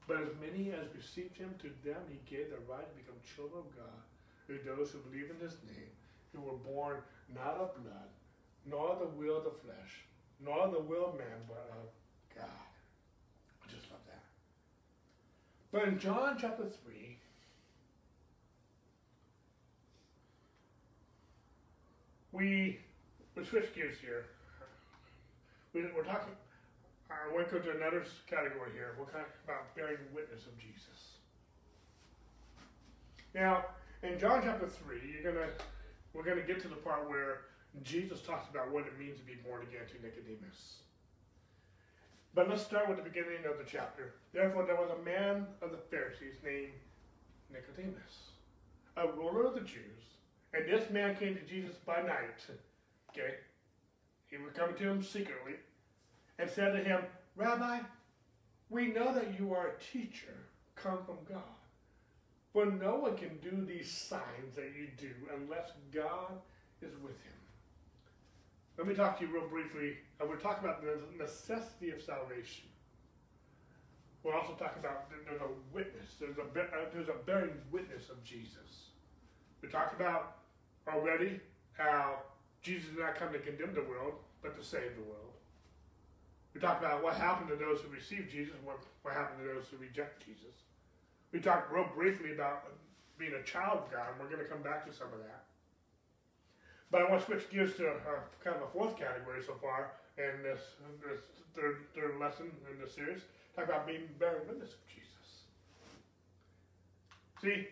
But as many as received him, to them he gave the right to become children of God, to those who believe in his name, who were born not of blood, nor the will of the flesh, nor the will of man, but of God. I just love that. But in John chapter three, we, we switch gears here. We, we're talking, I went to another category here. We're talking about bearing witness of Jesus. Now, in John chapter three, you're gonna, we're going to get to the part where Jesus talks about what it means to be born again to Nicodemus. But let's start with the beginning of the chapter. Therefore, there was a man of the Pharisees named Nicodemus, a ruler of the Jews. And this man came to Jesus by night. Okay? He was coming to him secretly and said to him, Rabbi, we know that you are a teacher come from God. For no one can do these signs that you do unless God is with him. Let me talk to you real briefly. I will talk about the necessity of salvation. We'll also talk about there's a witness. There's a, there's a bearing witness of Jesus. We talked about already how Jesus did not come to condemn the world, but to save the world. We talked about what happened to those who received Jesus and what, what happened to those who reject Jesus. We talked real briefly about being a child of God, and we're going to come back to some of that. But I want to switch gears to a, a, kind of a fourth category so far in this, this third, third lesson in this series. Talk about being bearing witness of Jesus. See,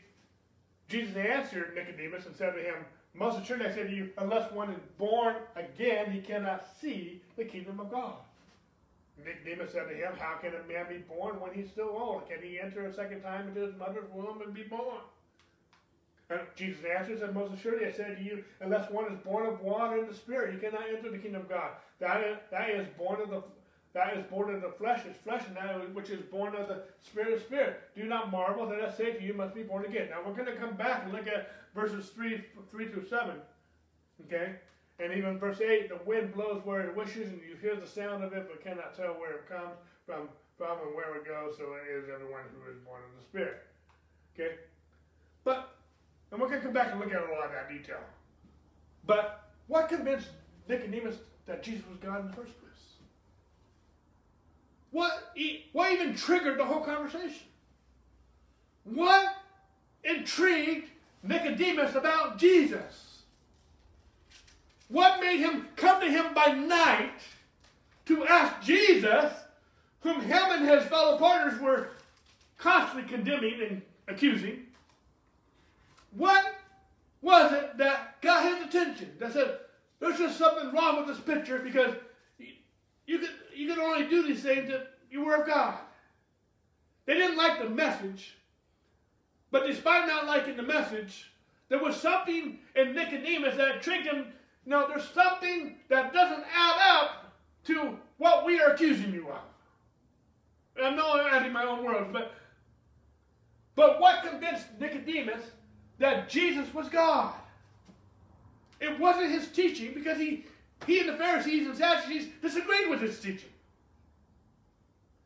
Jesus answered Nicodemus and said to him, most assuredly I say to you, unless one is born again, he cannot see the kingdom of God. Nicodemus said to him, how can a man be born when he's still old? Can he enter a second time into his mother's womb and be born? And Jesus answers, and most assuredly I said to you, unless one is born of water and the Spirit, he cannot enter the kingdom of God. That is, that is born of the that is born of the flesh is flesh, and that which is born of the Spirit is spirit. Do not marvel that I say to you, you must be born again. Now we're going to come back and look at verses three three through seven, okay, and even verse eight. The wind blows where it wishes, and you hear the sound of it, but cannot tell where it comes from, from and where it goes. So it is everyone who is born of the Spirit. Okay, but. And we're going to come back and look at a lot of that detail. But what convinced Nicodemus that Jesus was God in the first place? What, what even triggered the whole conversation? What intrigued Nicodemus about Jesus? What made him come to him by night to ask Jesus, whom him and his fellow partners were constantly condemning and accusing? What was it that got his attention? That said, there's just something wrong with this picture because you, you could you could only do these things if you were of God. They didn't like the message, but despite not liking the message, there was something in Nicodemus that tricked him. No, there's something that doesn't add up to what we are accusing you of. And I know I'm adding my own words, but but what convinced Nicodemus that Jesus was God? It wasn't his teaching, because he, he and the Pharisees and Sadducees disagreed with his teaching.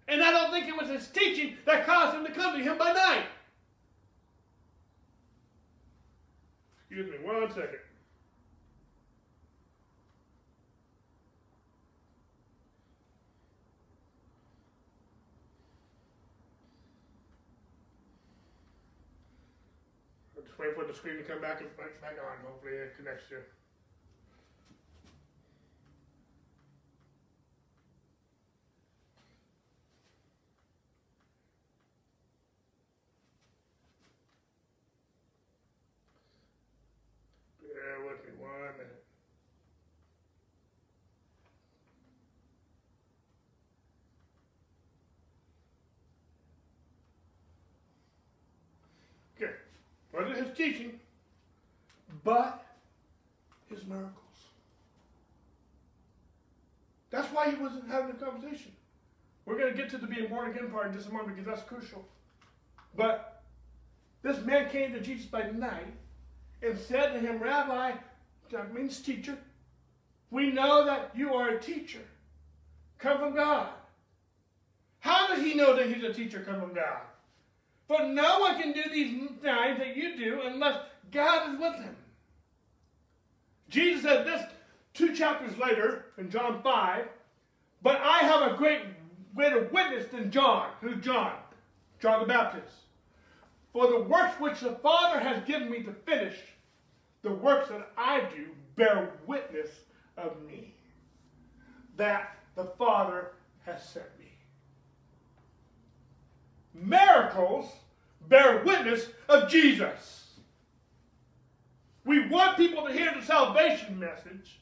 And I don't think it was his teaching that caused him to come to him by night. Excuse me one second. Just wait for the screen to come back and back on. Hopefully it connects you. Bear with me one minute. Wasn't his teaching, but his miracles. That's why he wasn't having a conversation. We're going to get to the being born again part in just a moment because that's crucial. But this man came to Jesus by night and said to him, Rabbi, that means teacher, we know that you are a teacher, come from God. How did he know that he's a teacher come from God? For no one can do these signs that you do unless God is with him. Jesus said this two chapters later in John five, but I have a great greater witness than John. Who's John? John the Baptist. For the works which the Father has given me to finish, the works that I do bear witness of me, that the Father has sent me. Miracles bear witness of Jesus. We want people to hear the salvation message,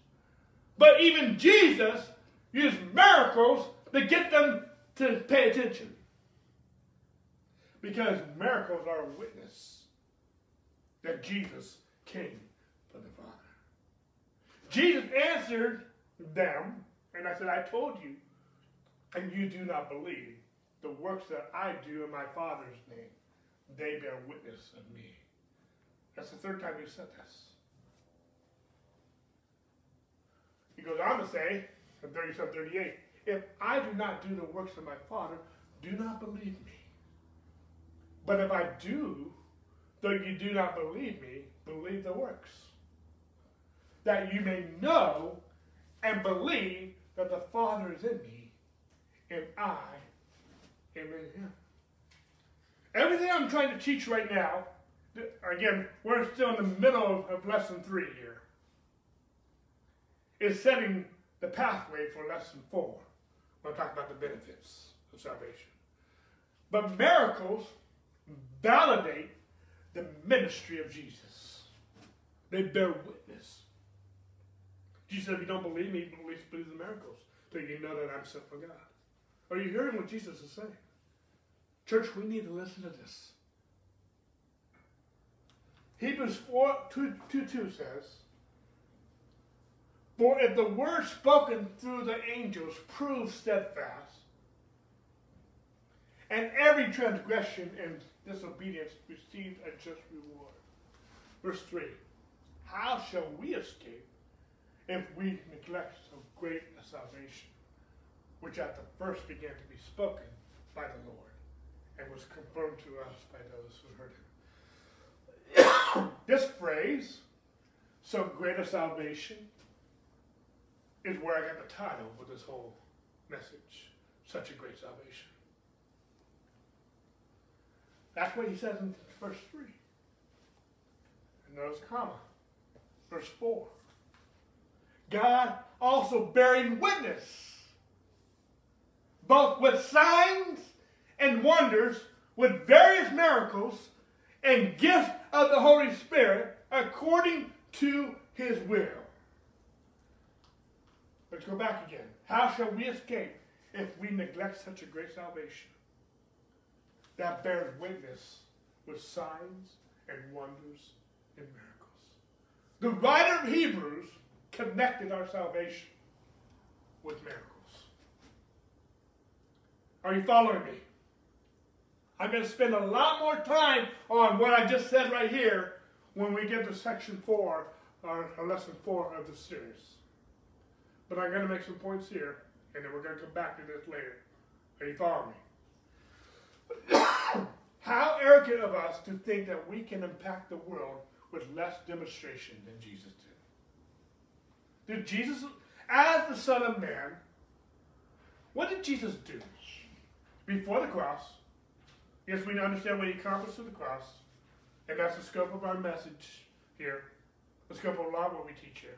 but even Jesus used miracles to get them to pay attention. Because miracles are a witness that Jesus came from the Father. Jesus answered them, and I said, I told you, and you do not believe. The works that I do in my Father's name, they bear witness of me. That's the third time he said this. He goes on to say, in thirty-seven thirty-eight, if I do not do the works of my Father, do not believe me. But if I do, though you do not believe me, believe the works, that you may know and believe that the Father is in me, and I Amen. Yeah. Everything I'm trying to teach right now, again, we're still in the middle of lesson three here, is setting the pathway for lesson four. We'll talk about the benefits of salvation. But miracles validate the ministry of Jesus. They bear witness. Jesus said, if you don't believe me, at least believe the miracles, so you know that I'm sent from God. Are you hearing what Jesus is saying? Church, we need to listen to this. Hebrews four two two says, for if the word spoken through the angels proves steadfast, and every transgression and disobedience receives a just reward. Verse three, how shall we escape if we neglect so great a salvation, which at the first began to be spoken by the Lord, and was confirmed to us by those who heard him. This phrase, so great a salvation, is where I got the title for this whole message, Such a Great Salvation. That's what he says in verse three. And notice comma. Verse four. God also bearing witness, both with signs and wonders, with various miracles and gifts of the Holy Spirit, according to his will. Let's go back again. How shall we escape if we neglect such a great salvation that bears witness with signs and wonders and miracles? The writer of Hebrews connected our salvation with miracles. Are you following me? I'm going to spend a lot more time on what I just said right here when we get to section four, or lesson four of the series. But I'm going to make some points here, and then we're going to come back to this later. Are you following me? How arrogant of us to think that we can impact the world with less demonstration than Jesus did. Did Jesus, as the Son of Man, what did Jesus do? Before the cross, yes, we understand what he accomplished through the cross, And that's the scope of our message here. The scope of a lot of what we teach here.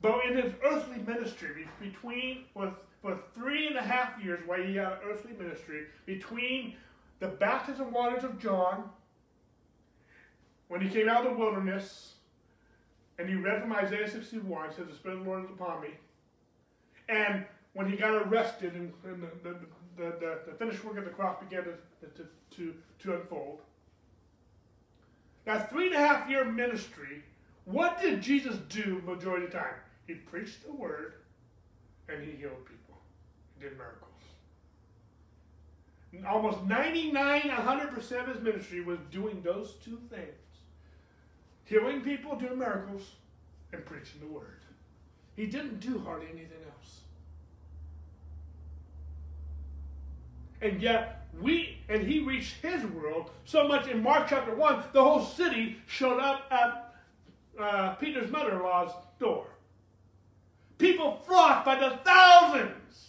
Though in his earthly ministry, between with, with three and a half years while he had an earthly ministry, between the baptism waters of John, when he came out of the wilderness, and he read from Isaiah sixty-one, says, "The Spirit of the Lord is upon me," and when he got arrested and, and the, the, the, the, the finished work of the cross began to, to, to, to unfold. That three and a half year ministry, what did Jesus do majority of the time? He preached the word and he healed people. He did miracles. And almost ninety-nine, one hundred percent of his ministry was doing those two things. Healing people, doing miracles, and preaching the word. He didn't do hardly anything else. And yet, we, and he reached his world so much in Mark chapter one, the whole city showed up at uh, Peter's mother-in-law's door. People flocked by the thousands.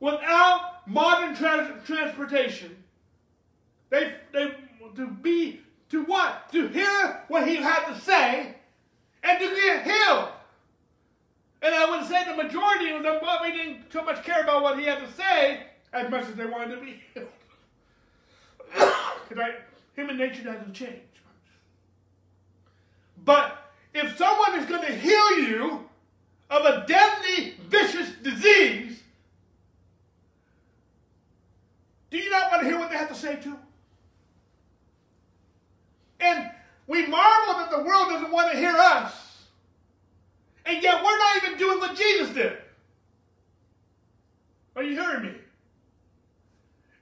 Without modern tra transportation, they, they, to be, to what? To hear what he had to say and to get healed. And I would say the majority of them probably didn't so much care about what he had to say as much as they wanted to be healed. Because human nature doesn't change much. But if someone is going to heal you of a deadly, vicious disease, do you not want to hear what they have to say to? And we marvel that the world doesn't want to hear us. And yet we're not even doing what Jesus did. Are you hearing me?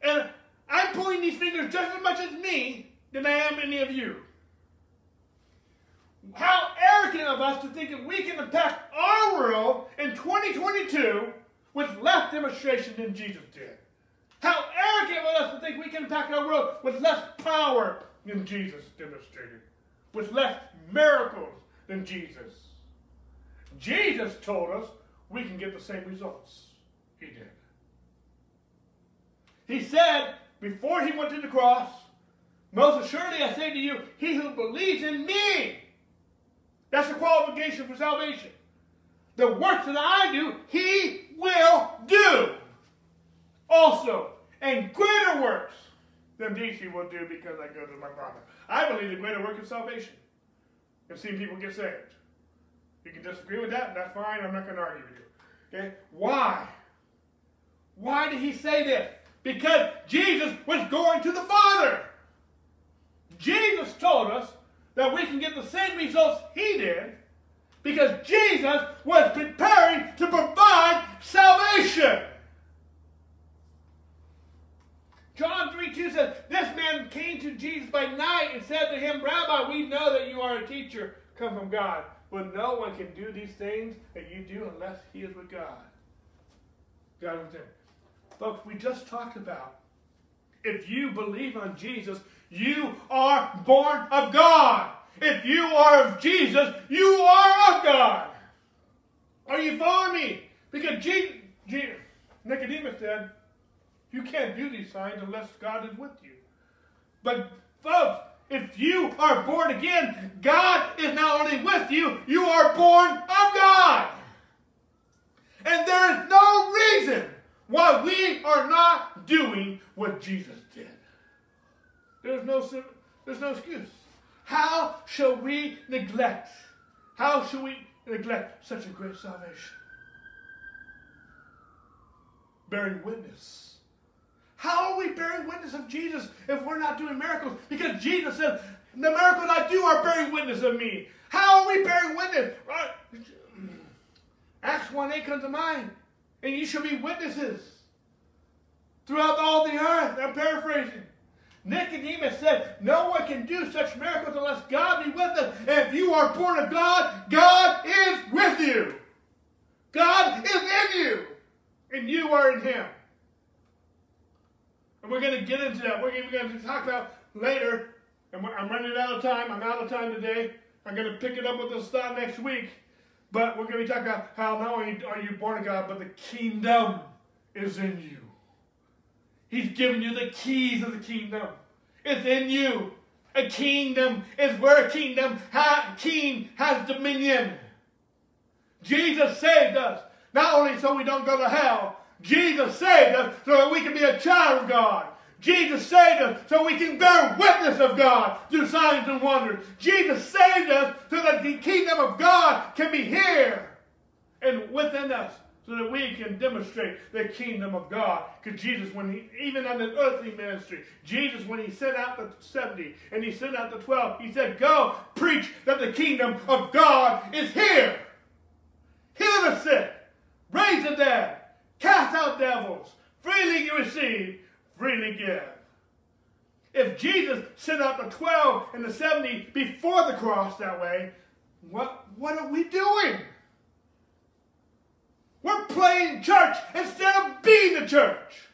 And I'm pulling these fingers just as much as me than I am any of you. How arrogant of us to think that we can impact our world in twenty twenty-two with less demonstration than Jesus did. How arrogant of us to think we can impact our world with less power than Jesus demonstrated. With less miracles than Jesus. Jesus told us we can get the same results. He did. He said, before he went to the cross, "Most assuredly I say to you, he who believes in me," that's the qualification for salvation, "the works that I do, he will do also. And greater works than these he will do because I go to my Father." I believe the greater work is salvation. I've seen people get saved. You can disagree with that, and that's fine. I'm not going to argue with you. Okay? Why? Why did he say this? Because Jesus was going to the Father. Jesus told us that we can get the same results he did because Jesus was preparing to provide salvation. John three two says, "This man came to Jesus by night and said to him, 'Rabbi, we know that you are a teacher come from God. But no one can do these things that you do unless he is with God.'" God was there. Folks, we just talked about, if you believe on Jesus, you are born of God. If you are of Jesus, you are of God. Are you following me? Because Jesus, Jesus, Nicodemus said, "You can't do these signs unless God is with you." But folks, if you are born again, God is not only with you, you are born of God. And there is no reason why we are not doing what Jesus did. There's no, there's no excuse. How shall we neglect? How shall we neglect such a great salvation? Bearing witness. How are we bearing witness of Jesus if we're not doing miracles? Because Jesus said, "The miracles I do are bearing witness of me." How are we bearing witness? Right? Acts one eight comes to mind. "And you shall be witnesses throughout all the earth." I'm paraphrasing. Nicodemus said, "No one can do such miracles unless God be with us." And if you are born of God, God is with you. God is in you. And you are in him. And we're going to get into that. We're going to talk about later. And I'm running out of time. I'm out of time today. I'm going to pick it up with this thought next week. But we're going to talk about how not only are you born of God, but the kingdom is in you. He's given you the keys of the kingdom. It's in you. A kingdom is where kingdom high king has dominion. Jesus saved us, not only so we don't go to hell. Jesus saved us so that we can be a child of God. Jesus saved us so we can bear witness of God through signs and wonders. Jesus saved us so that the kingdom of God can be here and within us, so that we can demonstrate the kingdom of God. Because Jesus, when he, even on his earthly ministry, Jesus, when he sent out the seventy and he sent out the twelve, he said, go preach that the kingdom of God is here. Heal the sick, raise the dead, cast out devils, freely you receive, freely give. If Jesus sent out the twelve and the seventy before the cross that way, what, what are we doing? We're playing church instead of being the church.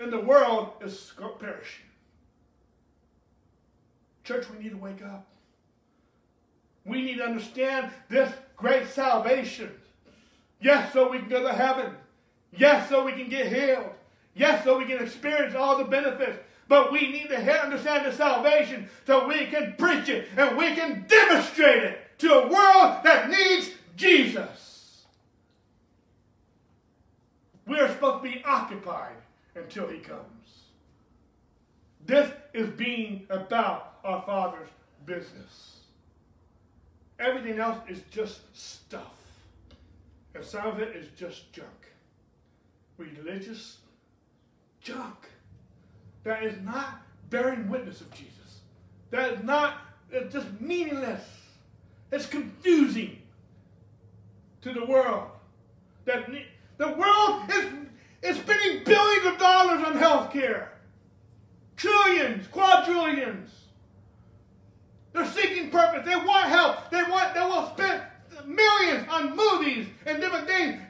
And the world is perishing. Church, we need to wake up. We need to understand this great salvation. Yes, so we can go to heaven. Yes, so we can get healed. Yes, so we can experience all the benefits. But we need to understand the salvation so we can preach it and we can demonstrate it to a world that needs Jesus. We are supposed to be occupied until he comes. This is being about our Father's business. Everything else is just stuff. And some of it is just junk. Religious junk. That is not bearing witness of Jesus. That is not, it's just meaningless. It's confusing to the world. That the world is, is spending billions of dollars on health care. Trillions, quadrillions. They're seeking purpose. They want help. They want. They will spend millions on movies and different things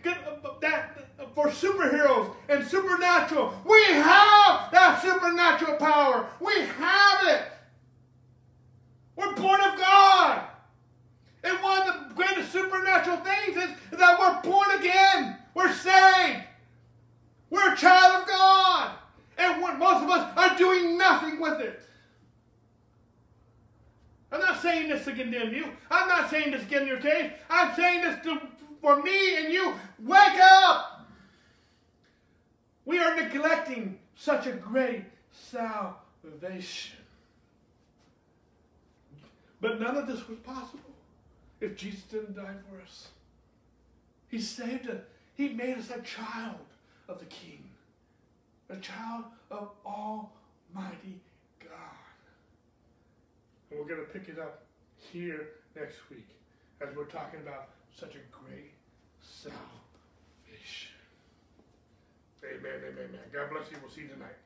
that for superheroes and supernatural. We have that supernatural power. We have it. We're born of God. And one of the greatest supernatural things is, is that we're born again. We're saved. We're a child of God. And most of us are doing nothing with it. I'm not saying this to condemn you. I'm not saying this to get in your case. I'm saying this to, for me and you. Wake up! We are neglecting such a great salvation. But none of this was possible if Jesus didn't die for us. He saved us. He made us a child of the King. A child of Almighty God. And we're going to pick it up here next week as we're talking about such a great salvation. Amen, amen, amen. God bless you. We'll see you tonight.